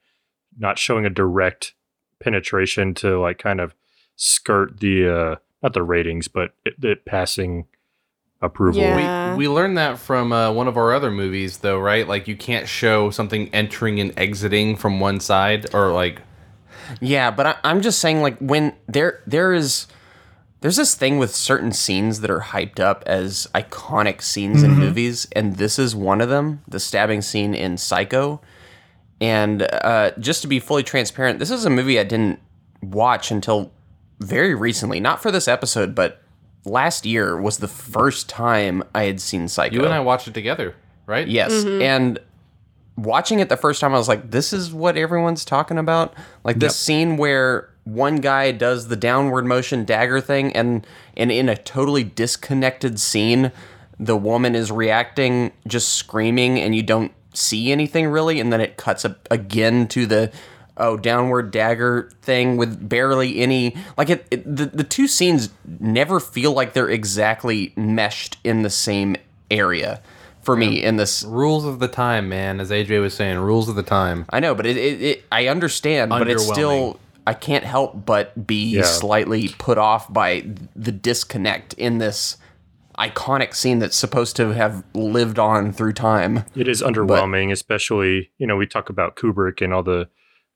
not showing a direct penetration to like kind of skirt the uh not the ratings but it, it passing approval? Yeah. we, we learned that from uh, one of our other movies though, right? Like you can't show something entering and exiting from one side or like yeah but I, I'm just saying like when there there is there's this thing with certain scenes that are hyped up as iconic scenes mm-hmm. in movies, and this is one of them, the stabbing scene in Psycho. And uh, just to be fully transparent, this is a movie I didn't watch until very recently. Not for this episode, but last year was the first time I had seen Psycho. You and I watched it together, right? Yes. Mm-hmm. And watching it the first time, I was like, this is what everyone's talking about? Like this yep. scene where one guy does the downward motion dagger thing, and, and in a totally disconnected scene, the woman is reacting, just screaming, and you don't see anything really, and then it cuts up again to the oh downward dagger thing with barely any like it, it the, the two scenes never feel like they're exactly meshed in the same area for me in this. Rules of the time, man, as A J was saying, rules of the time. I know, but it, it, it I understand, but it's still I can't help but be yeah. slightly put off by the disconnect in this iconic scene that's supposed to have lived on through time. It is underwhelming, but, especially, you know, we talk about Kubrick and all the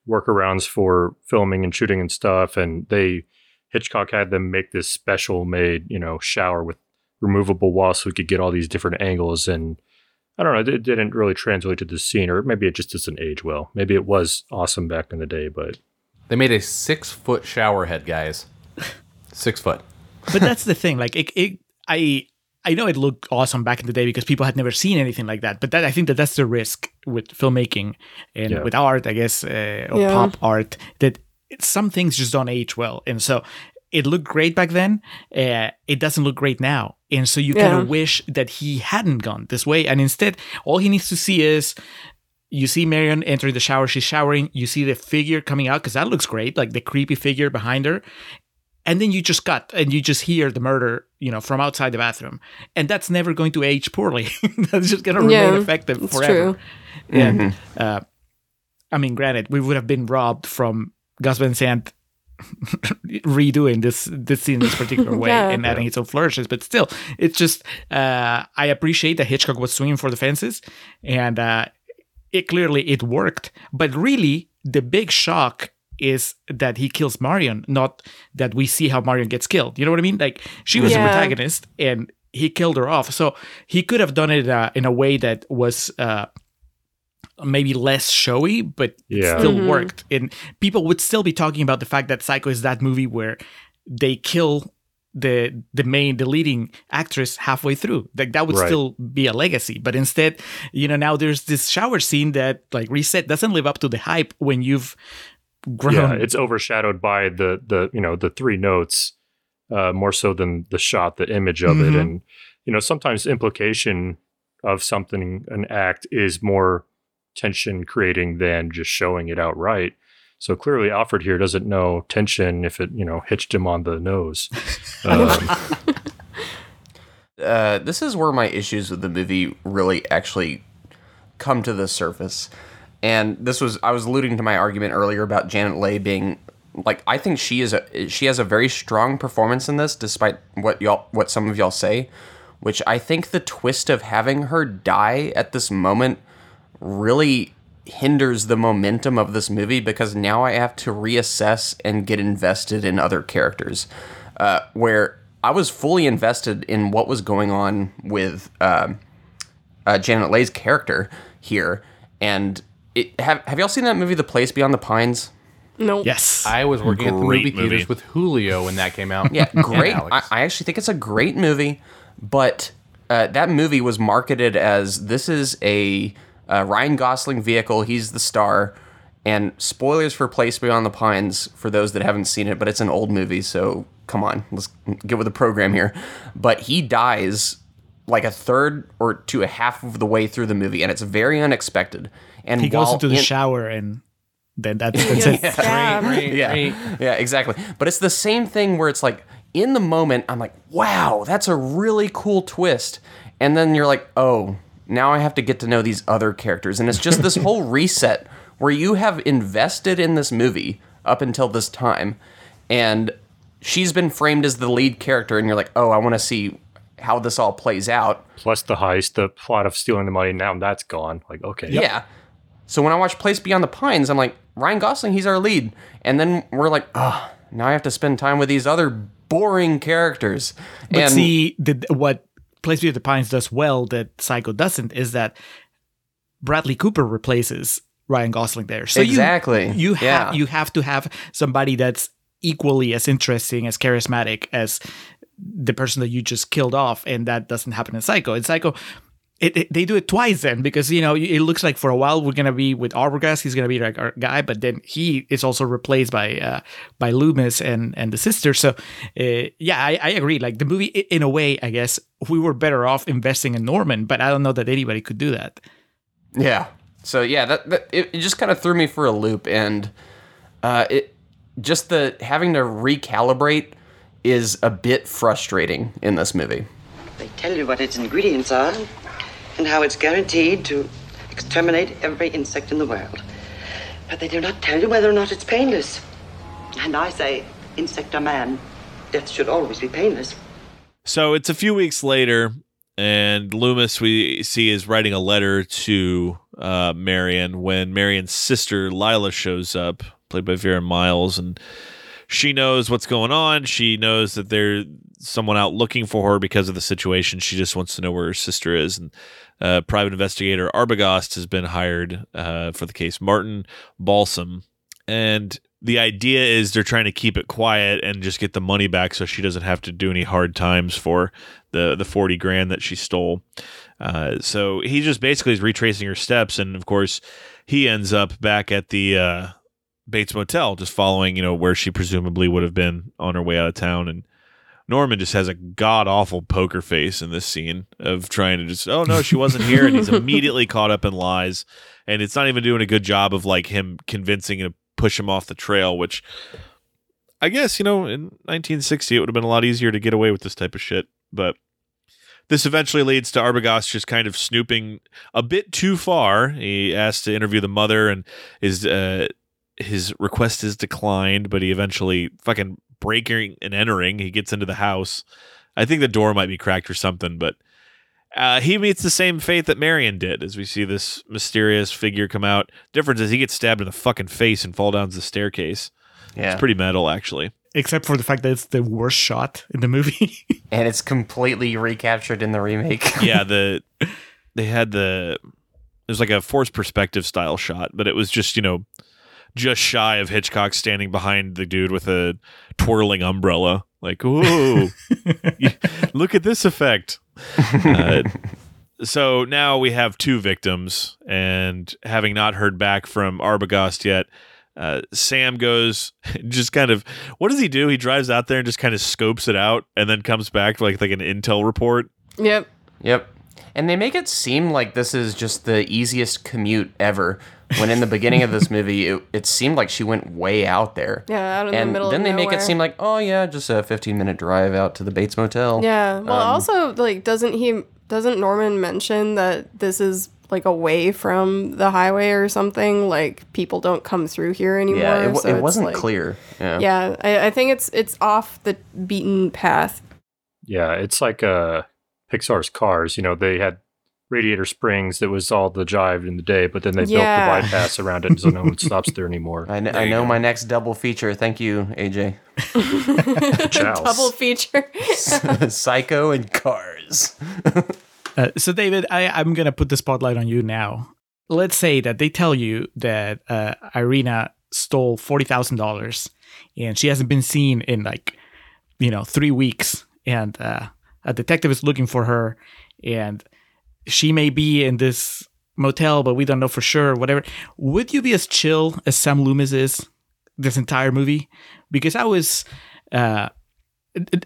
workarounds for filming and shooting and stuff, and they Hitchcock had them make this special made, you know, shower with removable walls so we could get all these different angles, and I don't know, it didn't really translate to the scene, or maybe it just doesn't age well. Maybe it was awesome back in the day, but... They made a six-foot shower head, guys. Six foot. But that's the thing. Like, it, it, I I know it looked awesome back in the day because people had never seen anything like that. But that I think that that's the risk with filmmaking and yeah. with art, I guess, uh, or yeah. pop art, that it, some things just don't age well. And so... It looked great back then. Uh, it doesn't look great now. And so you yeah. kind of wish that he hadn't gone this way. And instead, all he needs to see is, you see Marion entering the shower. She's showering. You see the figure coming out because that looks great, like the creepy figure behind her. And then you just cut and you just hear the murder, you know, from outside the bathroom. And that's never going to age poorly. That's just going to remain yeah, effective it's forever. True. Yeah. Mm-hmm. Uh, I mean, granted, we would have been robbed from Gus Van Sant redoing this this scene in this particular way yeah. and adding its own flourishes, but still, it's just uh I appreciate that Hitchcock was swinging for the fences, and uh it clearly it worked. But really, the big shock is that he kills Marion, not that we see how Marion gets killed. You know what I mean? Like, she was yeah. the protagonist, and he killed her off. So he could have done it uh, in a way that was uh maybe less showy, but yeah. it still mm-hmm. worked. And people would still be talking about the fact that Psycho is that movie where they kill the the main, the leading actress halfway through. Like, that would right. still be a legacy. But instead, you know, now there's this shower scene that, like Rhys said, doesn't live up to the hype when you've grown. Yeah, it's overshadowed by the, the you know, the three notes uh, more so than the shot, the image of mm-hmm. it. And, you know, sometimes implication of something, an act, is more tension creating than just showing it outright. So clearly Alfred here doesn't know tension if it, you know, hitched him on the nose. Um, uh, this is where my issues with the movie really actually come to the surface. And this was, I was alluding to my argument earlier about Janet Leigh being, like, I think she is a, she has a very strong performance in this, despite what y'all, what some of y'all say, which I think the twist of having her die at this moment really hinders the momentum of this movie, because now I have to reassess and get invested in other characters, uh, where I was fully invested in what was going on with uh, uh, Janet Leigh's character here. And it, have have y'all seen that movie, The Place Beyond the Pines? No. Nope. Yes. I was working great at the movie theaters movie. with Julio when that came out. Yeah, great. I, I actually think it's a great movie, but uh, that movie was marketed as, this is a... Uh, Ryan Gosling vehicle, he's the star, and spoilers for Place Beyond the Pines for those that haven't seen it, but it's an old movie, so come on, let's get with the program here. But he dies like a third or to a half of the way through the movie, and it's very unexpected. And he goes into the in- shower, and then that's, that's it. Yeah. Right, right, yeah. Right. Yeah, exactly. But it's the same thing where it's like, in the moment, I'm like, wow, that's a really cool twist. And then you're like, oh, now I have to get to know these other characters. And it's just this whole reset where you have invested in this movie up until this time. And she's been framed as the lead character. And you're like, oh, I want to see how this all plays out. Plus the heist, the plot of stealing the money. Now that's gone. Like, okay. Yep. Yeah. So when I watch Place Beyond the Pines, I'm like, Ryan Gosling, he's our lead. And then we're like, oh, now I have to spend time with these other boring characters. But and see, the, what... Place Beyond the Pines does well that Psycho doesn't is that Bradley Cooper replaces Ryan Gosling there. So exactly. You, you, yeah. ha- you have to have somebody that's equally as interesting, as charismatic as the person that you just killed off, and that doesn't happen in Psycho. In Psycho, it, it, they do it twice then, because, you know, it looks like for a while we're going to be with Arbogast, he's going to be like our guy, but then he is also replaced by uh, by Loomis and, and the sister. So, uh, yeah, I, I agree. Like, the movie, in a way, I guess, we were better off investing in Norman, but I don't know that anybody could do that. Yeah. So, yeah, that, that it, it just kind of threw me for a loop, and uh, it just the having to recalibrate is a bit frustrating in this movie. They tell you what its ingredients are, and how it's guaranteed to exterminate every insect in the world. But they do not tell you whether or not it's painless. And I say, insect or man, death should always be painless. So it's a few weeks later, and Loomis, we see, is writing a letter to uh, Marion when Marion's sister, Lila, shows up, played by Vera Miles, and she knows what's going on. She knows that they're someone out looking for her because of the situation. She just wants to know where her sister is. And uh, private investigator Arbogast has been hired uh, for the case. Martin Balsam. And the idea is they're trying to keep it quiet and just get the money back so she doesn't have to do any hard times for the, the forty grand that she stole. Uh, so he just basically is retracing her steps. And of course he ends up back at the uh, Bates Motel, just following, you know, where she presumably would have been on her way out of town. And Norman just has a god-awful poker face in this scene of trying to just, oh, no, she wasn't here. And he's immediately caught up in lies. And it's not even doing a good job of, like, him convincing and push him off the trail, which I guess, you know, in nineteen sixty, it would have been a lot easier to get away with this type of shit. But this eventually leads to Arbogast just kind of snooping a bit too far. He asks to interview the mother, and is uh, his request is declined, but he eventually fucking... breaking and entering, he gets into the house. I think the door might be cracked or something, but uh, he meets the same fate that Marion did as we see this mysterious figure come out. Difference is he gets stabbed in the fucking face and falls down the staircase. Yeah. It's pretty metal, actually. Except for the fact that it's the worst shot in the movie. And it's completely recaptured in the remake. Yeah, the they had the... There's like a forced perspective style shot, but it was just, you know... just shy of Hitchcock standing behind the dude with a twirling umbrella. Like, ooh, look at this effect. Uh, so now we have two victims, and having not heard back from Arbogast yet, uh, Sam goes just kind of, what does he do? He drives out there and just kind of scopes it out and then comes back like like an intel report. Yep. Yep. And they make it seem like this is just the easiest commute ever. When in the beginning of this movie, it, it seemed like she went way out there. Yeah, out in and the middle of nowhere. And then they make it seem like, oh yeah, just a fifteen-minute drive out to the Bates Motel. Yeah. Well, um, also, like, doesn't he? Doesn't Norman mention that this is like away from the highway or something? Like, people don't come through here anymore. Yeah, it, w- so it wasn't like, clear. Yeah, yeah I, I think it's it's off the beaten path. Yeah, it's like uh, Pixar's Cars. You know, they had Radiator Springs, that was all the jive in the day, but then they yeah. built the bypass around it, so no one stops there anymore. I, kn- there I know go. My next double feature. Thank you, A J. Double feature. Psycho and Cars. uh, so, David, I, I'm going to put the spotlight on you now. Let's say that they tell you that uh, Irina stole forty thousand dollars, and she hasn't been seen in, like, you know, three weeks, and uh, a detective is looking for her, and... she may be in this motel, but we don't know for sure, whatever. Would you be as chill as Sam Loomis is this entire movie? Because I was, uh,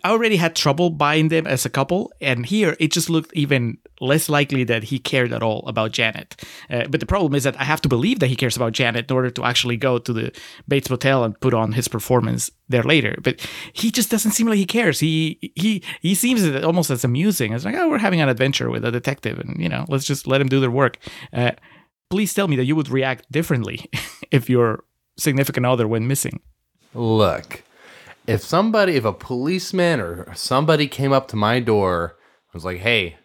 I already had trouble buying them as a couple. And here it just looked even less likely that he cared at all about Janet. Uh, but the problem is that I have to believe that he cares about Janet in order to actually go to the Bates Motel and put on his performance there later. But he just doesn't seem like he cares. He he he seems almost as amusing. It's like, oh, we're having an adventure with a detective, and, you know, let's just let him do their work. Uh, please tell me that you would react differently if your significant other went missing. Look, if somebody, if a policeman or somebody came up to my door and was like, hey,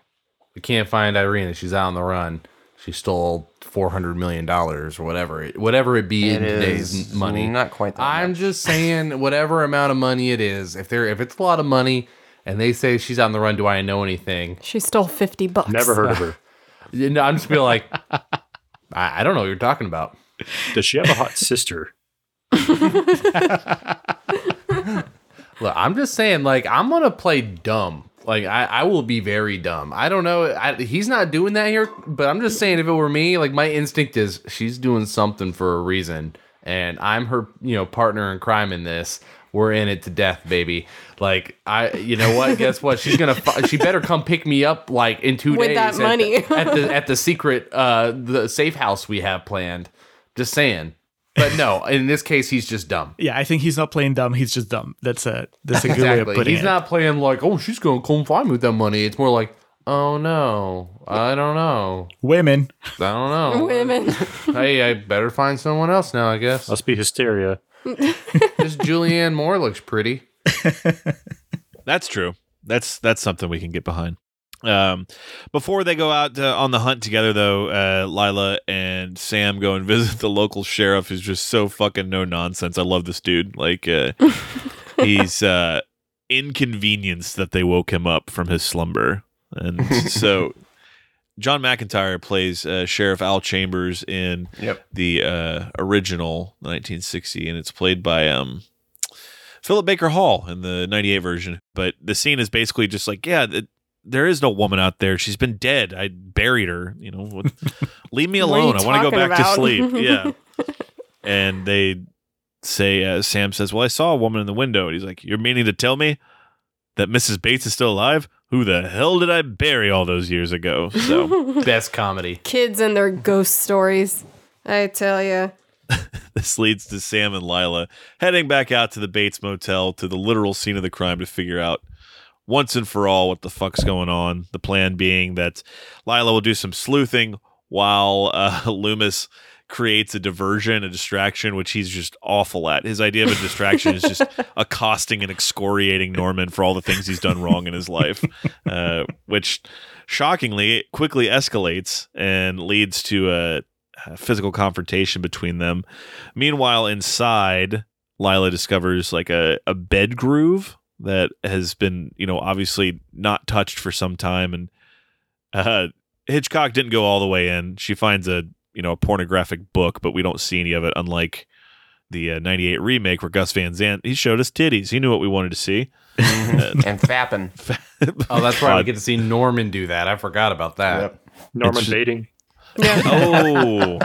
we can't find Irina, she's out on the run, she stole four hundred million dollars or whatever, it, whatever it be it in today's money. Not quite that I'm much. Just saying, whatever amount of money it is, if they're, if it's a lot of money and they say she's on the run, do I know anything? She stole fifty bucks. Never heard of her. You know, I'm just being like, I, I don't know what you're talking about. Does she have a hot sister? Look, I'm just saying, like, I'm gonna play dumb. Like, I, I will be very dumb. I don't know. I, he's not doing that here, but I'm just saying, if it were me, like, my instinct is she's doing something for a reason, and I'm her, you know, partner in crime in this. We're in it to death, baby. Like, I, you know what? Guess what? She's gonna. Fu- she better come pick me up, like, in two With days. With that at money the, at the at the secret uh the safe house we have planned. Just saying. But no, in this case, he's just dumb. Yeah, I think he's not playing dumb. He's just dumb. That's a that's a good exactly. way of putting he's it. He's not playing like, oh, she's going to come find me with that money. It's more like, oh, no, I don't know. Women. I don't know. Women. Hey, I better find someone else now, I guess. Must be hysteria. This Julianne Moore looks pretty. That's true. That's that's something we can get behind. Um, before they go out uh, on the hunt together, though, uh, Lila and Sam go and visit the local sheriff, who's just so fucking no nonsense. I love this dude. Like, uh, he's uh, inconvenience that they woke him up from his slumber. And so John McIntyre plays uh, Sheriff Al Chambers in yep. the uh, original nineteen sixty, and it's played by um, Philip Baker Hall in the ninety-eight version. But the scene is basically just like, yeah, th- there is no woman out there. She's been dead. I buried her. You know, what, leave me alone. I want to go back about? to sleep. Yeah. And they say, uh, Sam says, well, I saw a woman in the window. And he's like, you're meaning to tell me that Missus Bates is still alive? Who the hell did I bury all those years ago? So best comedy. Kids and their ghost stories, I tell you. This leads to Sam and Lila heading back out to the Bates Motel to the literal scene of the crime to figure out once and for all what the fuck's going on. The plan being that Lila will do some sleuthing while uh, Loomis creates a diversion, a distraction, which he's just awful at. His idea of a distraction is just accosting and excoriating Norman for all the things he's done wrong in his life, uh, which shockingly quickly escalates and leads to a, a physical confrontation between them. Meanwhile, inside, Lila discovers like a, a bed groove that has been, you know, obviously not touched for some time. And uh, Hitchcock didn't go all the way in. She finds a you know, a pornographic book, but we don't see any of it, unlike the uh, ninety-eight remake where Gus Van Sant, he showed us titties. He knew what we wanted to see. Mm-hmm. And fapping. Oh, that's right. We get to see Norman do that. I forgot about that. Yep. Norman just... dating. Oh.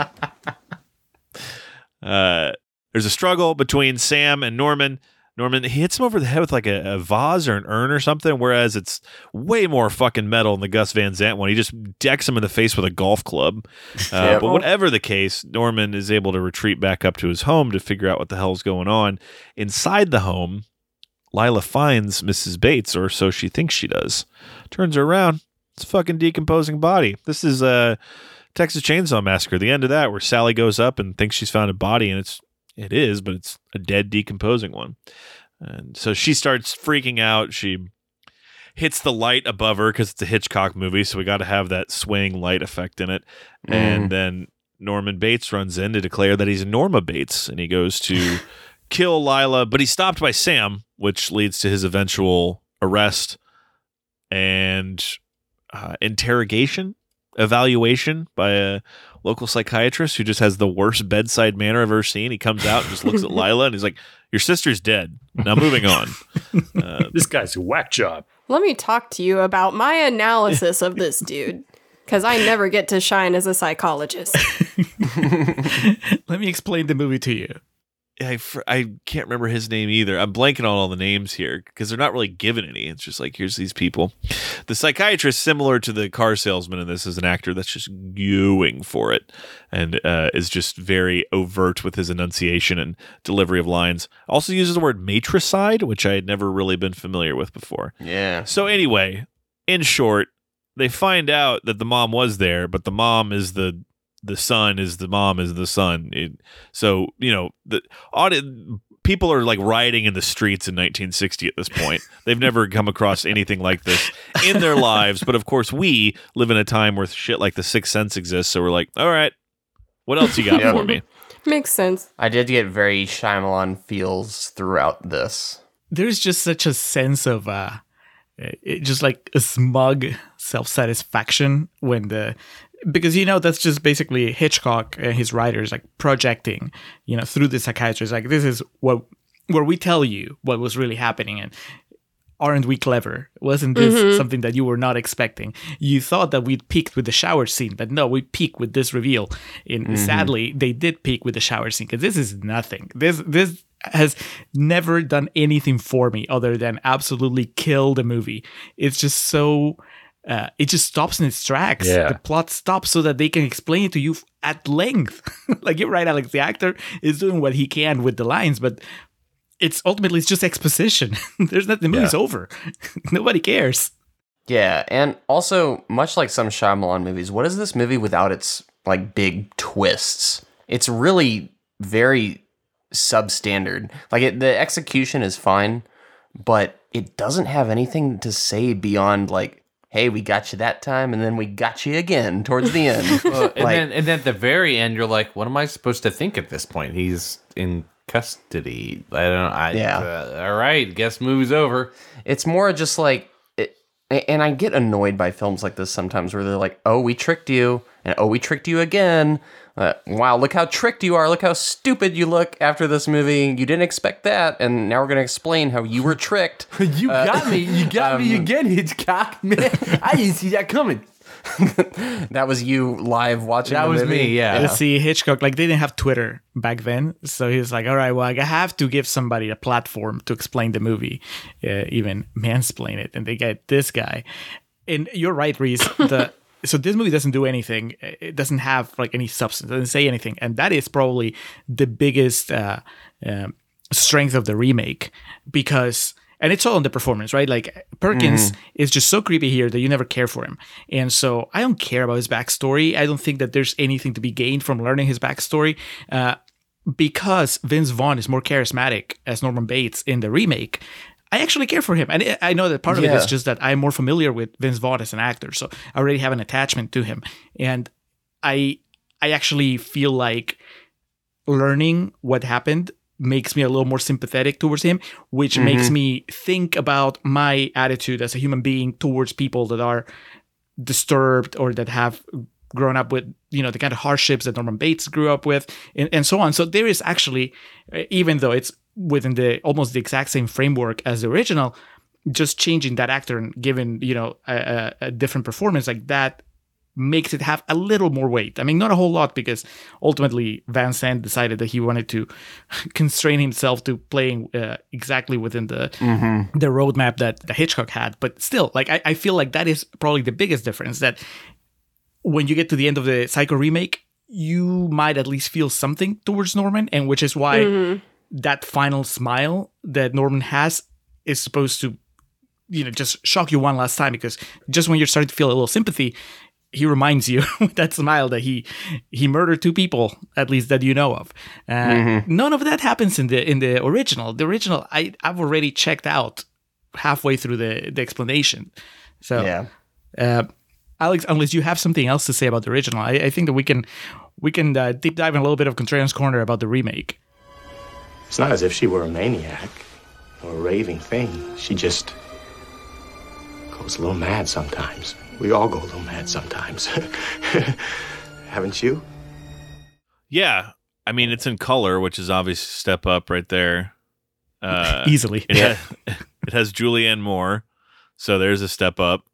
Uh, there's a struggle between Sam and Norman. Norman, he hits him over the head with like a, a vase or an urn or something, whereas it's way more fucking metal in the Gus Van Sant one. He just decks him in the face with a golf club. Uh, yeah, but whatever the case, Norman is able to retreat back up to his home to figure out what the hell's going on. Inside the home, Lila finds Missus Bates, or so she thinks she does. Turns her around. It's a fucking decomposing body. This is uh, Texas Chainsaw Massacre, the end of that, where Sally goes up and thinks she's found a body, and it's It is, but it's a dead, decomposing one. And so she starts freaking out. She hits the light above her because it's a Hitchcock movie, so we got to have that swaying light effect in it. Mm. And then Norman Bates runs in to declare that he's Norma Bates, and he goes to kill Lila, but he's stopped by Sam, which leads to his eventual arrest and uh, interrogation, evaluation by a local psychiatrist who just has the worst bedside manner I've ever seen. He comes out and just looks at Lila and he's like, your sister's dead. Now moving on. Uh, this guy's a whack job. Let me talk to you about my analysis of this dude, because I never get to shine as a psychologist. Let me explain the movie to you. I, fr- I can't remember his name either. I'm blanking on all the names here because they're not really given any. It's just like, here's these people. The psychiatrist, similar to the car salesman in this, is an actor that's just going for it and uh, is just very overt with his enunciation and delivery of lines. Also uses the word matricide, which I had never really been familiar with before. Yeah. So anyway, in short, they find out that the mom was there, but the mom is the... The son is the mom is the son. It, so, you know, the audit, people are like rioting in the streets in nineteen sixty at this point. They've never come across anything like this in their lives. But of course, we live in a time where shit like The Sixth Sense exists. So we're like, all right, what else you got yeah. for me? Makes sense. I did get very Shyamalan feels throughout this. There's just such a sense of uh, it, just like a smug self-satisfaction when the... Because, you know, that's just basically Hitchcock and his writers, like, projecting, you know, through the psychiatrist. Like, this is what where we tell you what was really happening. And aren't we clever? Wasn't this mm-hmm. something that you were not expecting? You thought that we'd peaked with the shower scene, but no, we peaked with this reveal. And mm-hmm. sadly, they did peak with the shower scene because this is nothing. This this has never done anything for me other than absolutely kill the movie. It's just so... Uh, it just stops in its tracks. Yeah. The plot stops so that they can explain it to you at length. Like, you're right, Alex. The actor is doing what he can with the lines, but it's ultimately it's just exposition. There's not, the movie's yeah. over. Nobody cares. Yeah, and also, much like some Shyamalan movies, what is this movie without its like big twists? It's really very substandard. Like it, the execution is fine, but it doesn't have anything to say beyond like, hey, we got you that time, and then we got you again towards the end. Well, and, like, then, and then at the very end, you're like, what am I supposed to think at this point? He's in custody. I don't. I, yeah. Uh, all right. Guess movie's over. It's more just like, it, and I get annoyed by films like this sometimes, where they're like, "Oh, we tricked you," and "Oh, we tricked you again." Uh, wow, look how tricked you are. Look how stupid you look after this movie. You didn't expect that, and now we're going to explain how you were tricked. You uh, got me. You got um, me again, Hitchcock. Man, I didn't see that coming. That was you live watching that the was movie. me yeah. yeah see Hitchcock, like, they didn't have Twitter back then, so he was like, all right, well, I have to give somebody a platform to explain the movie, uh, even mansplain it, and they get this guy. And you're right, Rhys, the so this movie doesn't do anything. It doesn't have like any substance. It doesn't say anything, and that is probably the biggest uh, uh, strength of the remake, because and it's all in the performance, right? Like, Perkins mm. is just so creepy here that you never care for him. And so I don't care about his backstory. I don't think that there's anything to be gained from learning his backstory, uh, because Vince Vaughn is more charismatic as Norman Bates in the remake. I actually care for him. And I know that part of yeah. it is just that I'm more familiar with Vince Vaughn as an actor. So I already have an attachment to him. And I, I actually feel like learning what happened makes me a little more sympathetic towards him, which mm-hmm. makes me think about my attitude as a human being towards people that are disturbed or that have grown up with, you know, the kind of hardships that Norman Bates grew up with, and, and so on. So there is actually, even though it's within the almost the exact same framework as the original, just changing that actor and giving, you know, a, a different performance like that makes it have a little more weight. I mean, not a whole lot, because ultimately Van Sant decided that he wanted to constrain himself to playing uh, exactly within the mm-hmm. the roadmap that Hitchcock had. But still, like, I, I feel like that is probably the biggest difference, that when you get to the end of the Psycho remake, you might at least feel something towards Norman, and which is why mm-hmm. that final smile that Norman has is supposed to, you know, just shock you one last time, because just when you're starting to feel a little sympathy, he reminds you with that smile that he he murdered two people, at least that you know of. Uh, mm-hmm. None of that happens in the in the original. The original, I, I've already checked out halfway through the, the explanation. So, yeah. uh, Alex, unless you have something else to say about the original, I, I think that we can we can uh, deep dive in a little bit of Contrarian's Corner about the remake. It's not as if she were a maniac or a raving thing. She just goes a little mad sometimes. We all go a little mad sometimes. Haven't you? Yeah. I mean, it's in color, which is obvious step up right there. Uh, Easily. It, yeah. has, it has Julianne Moore, so there's a step up.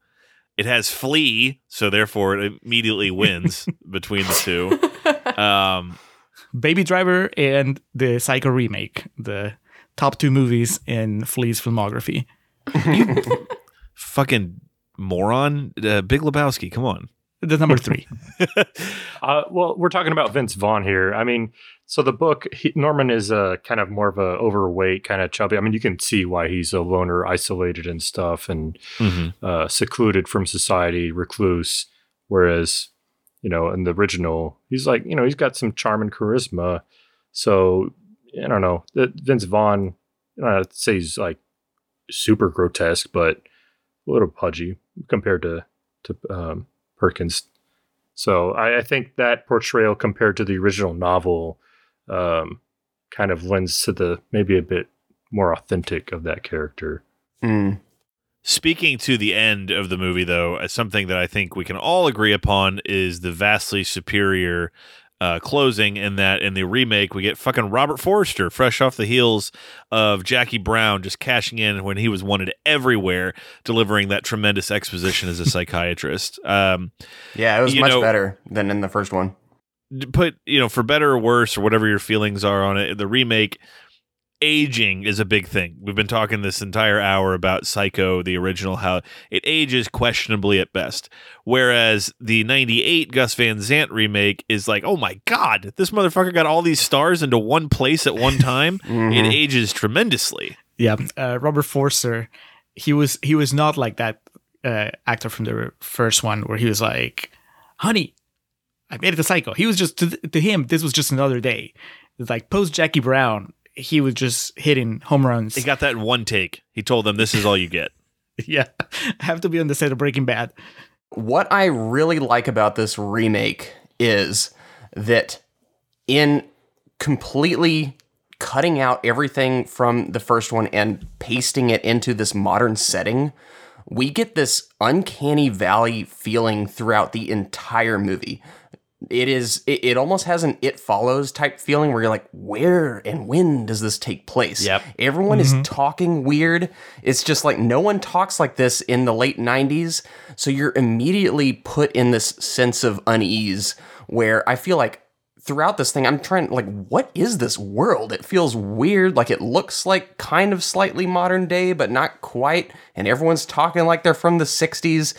It has Flea, so therefore it immediately wins between the two. Um, Baby Driver and the Psycho remake, the top two movies in Flea's filmography. You fucking... moron. Uh, Big Lebowski, come on. The number three. uh, well, we're talking about Vince Vaughn here. I mean, so the book, he, Norman is a kind of more of a overweight, kind of chubby. I mean, you can see why he's a loner, isolated and stuff, and mm-hmm. uh, secluded from society, recluse. Whereas, you know, in the original, he's like, you know, he's got some charm and charisma. So, I don't know. Vince Vaughn, I don't know, I'd say he's like super grotesque, but a little pudgy compared to to um, Perkins. So I, I think that portrayal compared to the original novel um, kind of lends to the maybe a bit more authentic of that character. Mm. Speaking to the end of the movie, though, something that I think we can all agree upon is the vastly superior uh, closing, in that in the remake we get fucking Robert Forster fresh off the heels of Jackie Brown just cashing in when he was wanted everywhere, delivering that tremendous exposition as a psychiatrist. Um, yeah, it was much know, better than in the first one. But, you know, for better or worse, or whatever your feelings are on it, the remake, aging is a big thing. We've been talking this entire hour about Psycho, the original, how it ages questionably at best. Whereas the ninety-eight Gus Van Sant remake is like, oh my God, this motherfucker got all these stars into one place at one time. Mm-hmm. It ages tremendously. Yeah. Uh, Robert Forster, he was, he was not like that uh, actor from the first one where he was like, honey, I made it to Psycho. He was just, to, th- to him, this was just another day. Like post Jackie Brown, he was just hitting home runs. He got that in one take. He told them, this is all you get. Yeah. I have to be on the set of Breaking Bad. What I really like about this remake is that in completely cutting out everything from the first one and pasting it into this modern setting, we get this uncanny valley feeling throughout the entire movie. It is, it, it almost has an It Follows type feeling where you're like, where and when does this take place? Yep. Everyone mm-hmm. is talking weird. It's just like no one talks like this in the late nineties. So you're immediately put in this sense of unease where I feel like throughout this thing, I'm trying like, what is this world? It feels weird. Like it looks like kind of slightly modern day, but not quite. And everyone's talking like they're from the sixties.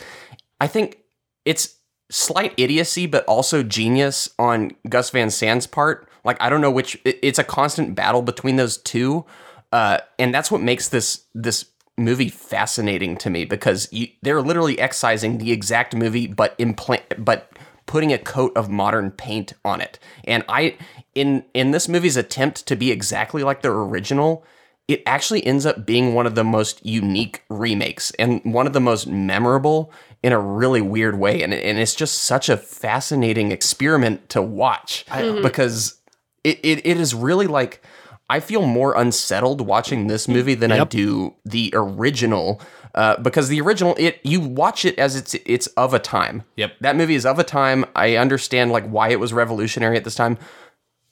I think it's slight idiocy, but also genius on Gus Van Sant's part. Like, I don't know which, it's a constant battle between those two. Uh, and that's what makes this this movie fascinating to me, because you, they're literally excising the exact movie, but implant, but putting a coat of modern paint on it. And I, in in this movie's attempt to be exactly like the original, it actually ends up being one of the most unique remakes and one of the most memorable in a really weird way. And, and it's just such a fascinating experiment to watch mm-hmm. because it, it, it is really like, I feel more unsettled watching this movie than yep. I do the original uh, because the original, it, you watch it as it's, it's of a time. Yep. That movie is of a time. I understand like why it was revolutionary at this time,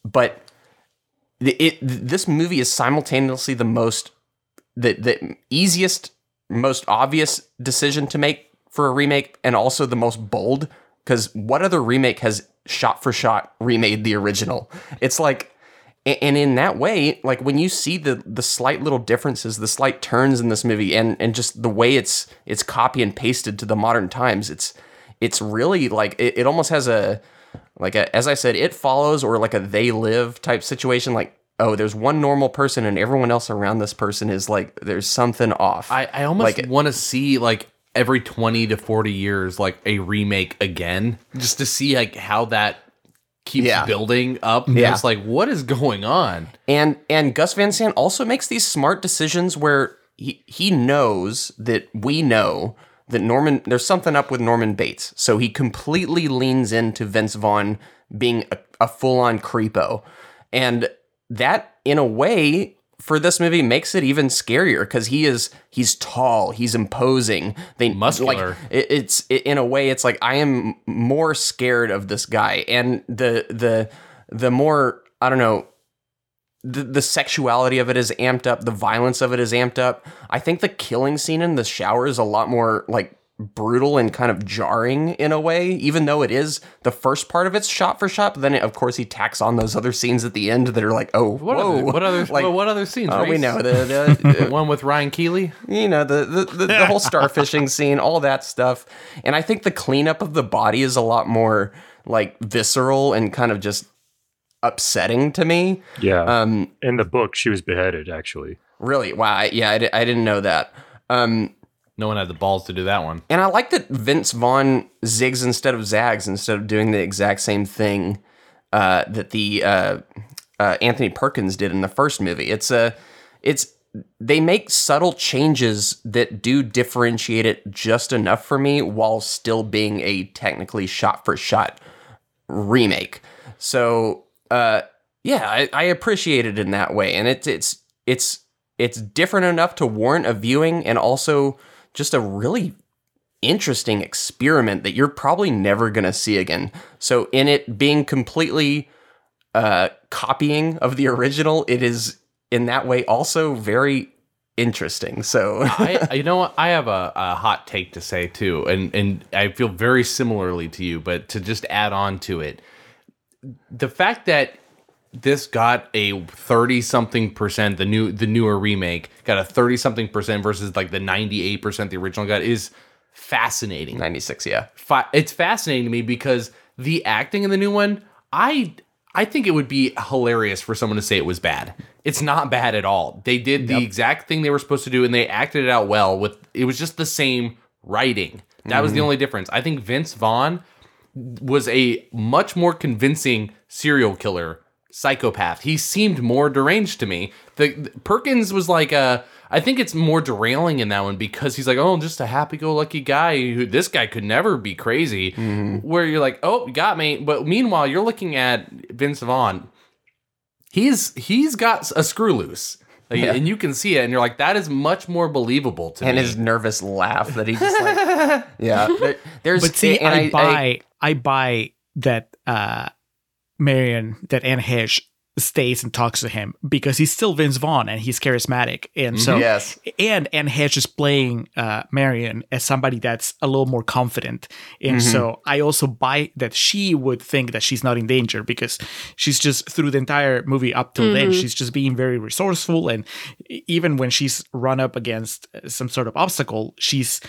but it, it this movie is simultaneously the most, the, the easiest, most obvious decision to make for a remake, and also the most bold, because what other remake has shot for shot remade the original? It's like, and in that way, like when you see the the slight little differences, the slight turns in this movie, and and just the way it's it's copy and pasted to the modern times, it's it's really like it, it almost has a like a, as I said, It Follows or like a They Live type situation, like. Oh, there's one normal person, and everyone else around this person is like, there's something off. I, I almost like, want to see like every twenty to forty years, like a remake again, just to see like how that keeps yeah. building up. Yeah. It's like, what is going on? And and Gus Van Sant also makes these smart decisions where he he knows that we know that Norman, there's something up with Norman Bates, so he completely leans into Vince Vaughn being a, a full on creepo, and that, in a way, for this movie makes it even scarier because he is he's tall, he's imposing. They muscular. Like, it, it's it, in a way, it's like I am more scared of this guy, and the the the more I don't know, the the sexuality of it is amped up, the violence of it is amped up. I think the killing scene in the shower is a lot more like brutal and kind of jarring in a way, even though it is the first part of it's shot for shot, but then it, of course he tacks on those other scenes at the end that are like, oh, what whoa. Other, what other like, well, what other scenes? Oh, uh, we know the, the, the one with Ryan Keeley, you know, the the, the, the whole starfishing scene, all that stuff. And I think the cleanup of the body is a lot more like visceral and kind of just upsetting to me. Yeah. Um, in the book, she was beheaded, actually. Really? Wow. I, yeah, I, I didn't know that. Um, No one had the balls to do that one. And I like that Vince Vaughn zigs instead of zags, instead of doing the exact same thing uh, that the uh, uh, Anthony Perkins did in the first movie. It's a, it's they make subtle changes that do differentiate it just enough for me, while still being a technically shot for shot remake. So uh, yeah, I, I appreciate it in that way, and it's it's it's it's different enough to warrant a viewing, and also just a really interesting experiment that you're probably never going to see again. So in it being completely uh, copying of the original, it is in that way also very interesting. So I, you know what? I have a, a hot take to say too. And, and I feel very similarly to you, but to just add on to it, the fact that this got a thirty something percent, the new, the newer remake got a thirty something percent versus like the ninety-eight percent the original got is fascinating. ninety-six. Yeah. Fi- it's fascinating to me because the acting in the new one, I, I think it would be hilarious for someone to say it was bad. It's not bad at all. They did the yep. exact thing they were supposed to do, and they acted it out well with, it was just the same writing. That mm-hmm. was the only difference. I think Vince Vaughn was a much more convincing serial killer psychopath. He seemed more deranged to me. The, the Perkins was like a, I think it's more derailing in that one because he's like, oh, I'm just a happy-go-lucky guy. Who, this guy could never be crazy. Mm-hmm. Where you're like, oh, got me. But meanwhile, you're looking at Vince Vaughn, He's he's got a screw loose. Like, yeah. And you can see it, and you're like, that is much more believable to and me. And his nervous laugh that he just like, yeah. There, there's, but see, and I, I buy, I, I buy that uh, Marion, that Anne Heche stays and talks to him because he's still Vince Vaughn and he's charismatic, and so yes. And Anne Heche is playing uh, Marion as somebody that's a little more confident, and mm-hmm. so I also buy that she would think that she's not in danger because she's just through the entire movie up till mm-hmm. then she's just being very resourceful, and even when she's run up against some sort of obstacle, she's.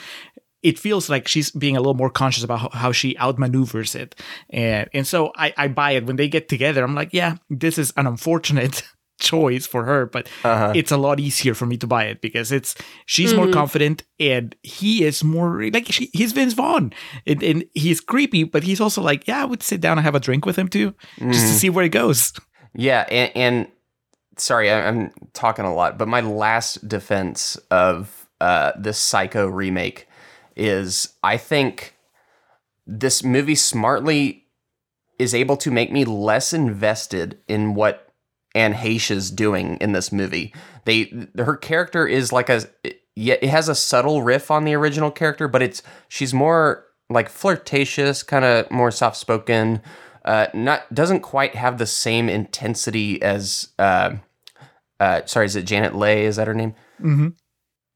It feels like she's being a little more conscious about how she outmaneuvers it. And and so I, I buy it. When they get together, I'm like, yeah, this is an unfortunate choice for her, but uh-huh. it's a lot easier for me to buy it because it's she's mm-hmm. more confident and he is more like she, he's Vince Vaughn. And, and he's creepy, but he's also like, yeah, I would sit down and have a drink with him too, mm. just to see where it goes. Yeah. And, and sorry, I'm talking a lot, but my last defense of uh, this Psycho remake is I think this movie smartly is able to make me less invested in what Anne Heche is doing in this movie. They her character is like a it has a subtle riff on the original character, but it's she's more like flirtatious, kind of more soft spoken. Uh, not doesn't quite have the same intensity as uh, uh, sorry, is it Janet Leigh? Is that her name? Mm-hmm.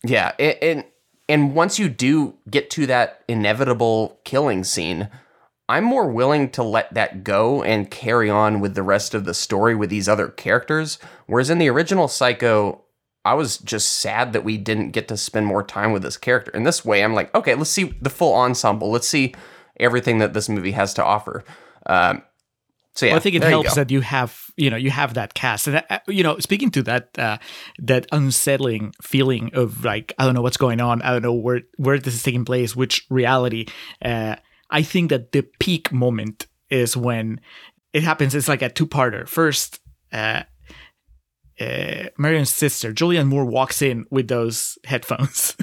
Yeah, and. and And once you do get to that inevitable killing scene, I'm more willing to let that go and carry on with the rest of the story with these other characters. Whereas in the original Psycho, I was just sad that we didn't get to spend more time with this character. In this way, I'm like, okay, let's see the full ensemble. Let's see everything that this movie has to offer. Um, So, yeah, well, I think it helps you that you have, you know, you have that cast. And, uh, you know, speaking to that, uh, that unsettling feeling of like, I don't know what's going on. I don't know where, where this is taking place, which reality. Uh, I think that the peak moment is when it happens. It's like a two-parter. First, uh, uh, Marion's sister, Julianne Moore, walks in with those headphones.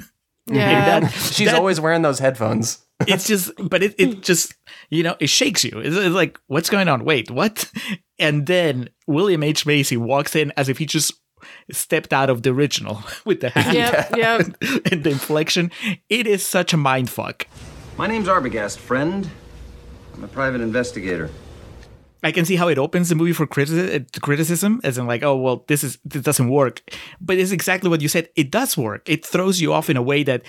Yeah. that, She's that, always wearing those headphones. It's just, but it, it just, you know, it shakes you. It's, it's like, what's going on? Wait, what? And then William H. Macy walks in as if he just stepped out of the original with the hand yep, yep. and the inflection. It is such a mind fuck. My name's Arbogast, friend. I'm a private investigator. I can see how it opens the movie for criti- criticism, as in like, oh, well, this is this doesn't work. But it's exactly what you said. It does work. It throws you off in a way that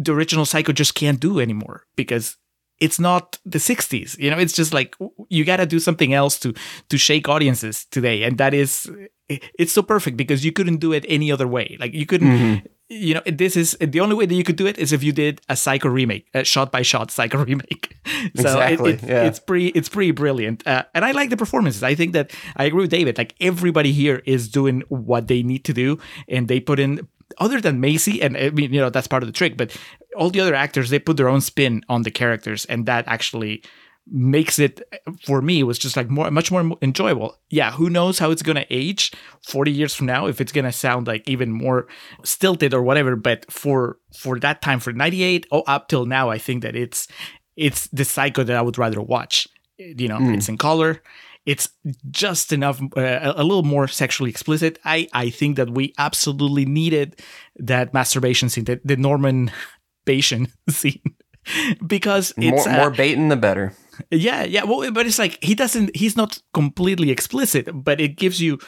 the original Psycho just can't do anymore because it's not the sixties. You know, it's just like you got to do something else to to shake audiences today. And that is, it's so perfect because you couldn't do it any other way. Like you couldn't, mm-hmm. you know, this is the only way that you could do it is if you did a Psycho remake, a shot by shot Psycho remake. So exactly. it, it, yeah. it's pretty, it's pretty brilliant. Uh, and I like the performances. I think that I agree with David. Like everybody here is doing what they need to do and they put in, other than Macy, and I mean, you know, that's part of the trick, but all the other actors, they put their own spin on the characters, and that actually makes it, for me, it was just like more, much more enjoyable. Yeah, who knows how it's going to age forty years from now, if it's going to sound like even more stilted or whatever, but for for that time, for ninety-eight, oh, up till now, I think that it's it's the Psycho that I would rather watch. You know, mm. It's in color. It's just enough, uh, a little more sexually explicit. I, I think that we absolutely needed that masturbation scene, the, the Norman Bateman scene, because it's more, uh, more Baton the better. Yeah, yeah. Well, but it's like he doesn't. He's not completely explicit, but it gives you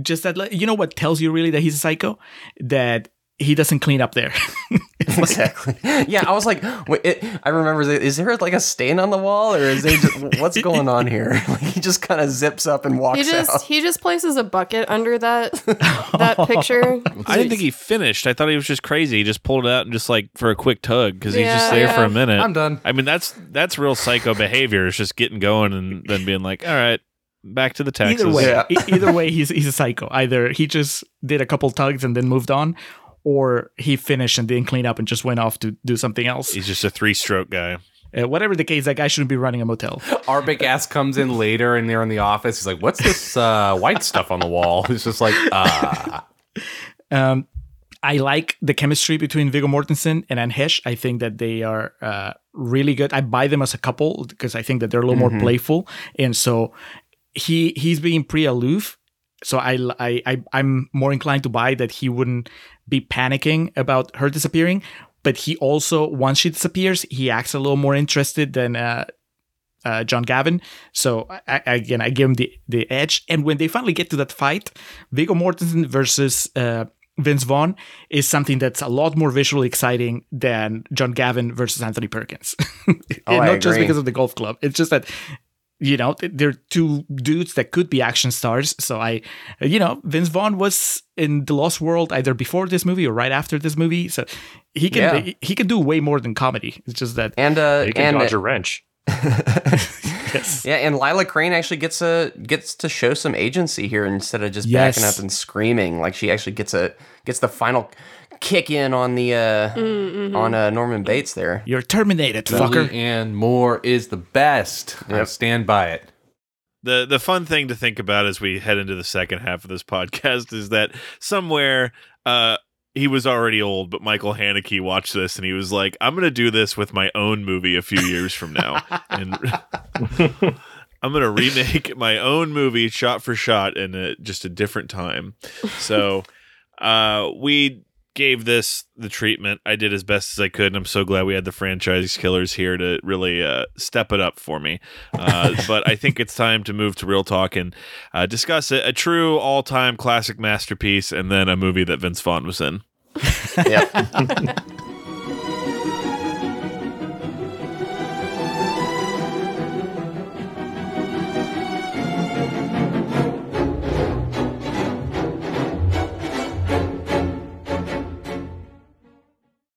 just that. You know what tells you really that he's a psycho? That he doesn't clean up there. Exactly. Yeah, I was like, wait, it, I remember, is there like a stain on the wall, or is they just, what's going on here? Like, he just kind of zips up and walks he just, out. He just places a bucket under that that picture. I didn't think he finished. I thought he was just crazy. He just pulled it out and just like for a quick tug because yeah, he's just there yeah. for a minute. I'm done. I mean, that's that's real psycho behavior. It's just getting going and then being like, all right. Back to the taxes. Either way, yeah. either way, he's he's a psycho. Either he just did a couple tugs and then moved on, or he finished and didn't clean up and just went off to do something else. He's just a three-stroke guy. Uh, whatever the case, that guy shouldn't be running a motel. Arbogast comes in later and they're in the office. He's like, what's this uh, white stuff on the wall? It's just like, ah. Um, I like the chemistry between Viggo Mortensen and Anne Heche. I think that they are uh, really good. I buy them as a couple because I think that they're a little mm-hmm. more playful. And so... He he's being pretty aloof, So I, I, I, I'm more inclined to buy that he wouldn't be panicking about her disappearing. But he also, once she disappears, he acts a little more interested than uh, uh, John Gavin. So I, I, again, I give him the, the edge. And when they finally get to that fight, Viggo Mortensen versus uh, Vince Vaughn is something that's a lot more visually exciting than John Gavin versus Anthony Perkins. oh, and not just because of the golf club. It's just that, you know, they're two dudes that could be action stars. So I, you know, Vince Vaughn was in The Lost World either before this movie or right after this movie. So he can yeah. he can do way more than comedy. It's just that and uh, he can and, dodge a wrench. yes. Yeah, and Lila Crane actually gets a gets to show some agency here instead of just yes. backing up and screaming. Like she actually gets a gets the final kick in on the uh, mm-hmm. on uh, Norman Bates there. You're terminated, fucker. Julianne Moore is the best. Yep. I stand by it. The the fun thing to think about as we head into the second half of this podcast is that somewhere uh, he was already old, but Michael Haneke watched this and he was like, I'm going to do this with my own movie a few years from now. and I'm going to remake my own movie shot for shot in a, just a different time. So uh, we... gave this the treatment I did as best as I could, and I'm so glad we had the franchise killers here to really uh, step it up for me. Uh, but I think it's time to move to real talk and uh, discuss it. A true all-time classic masterpiece, and then a movie that Vince Vaughn was in. Yep.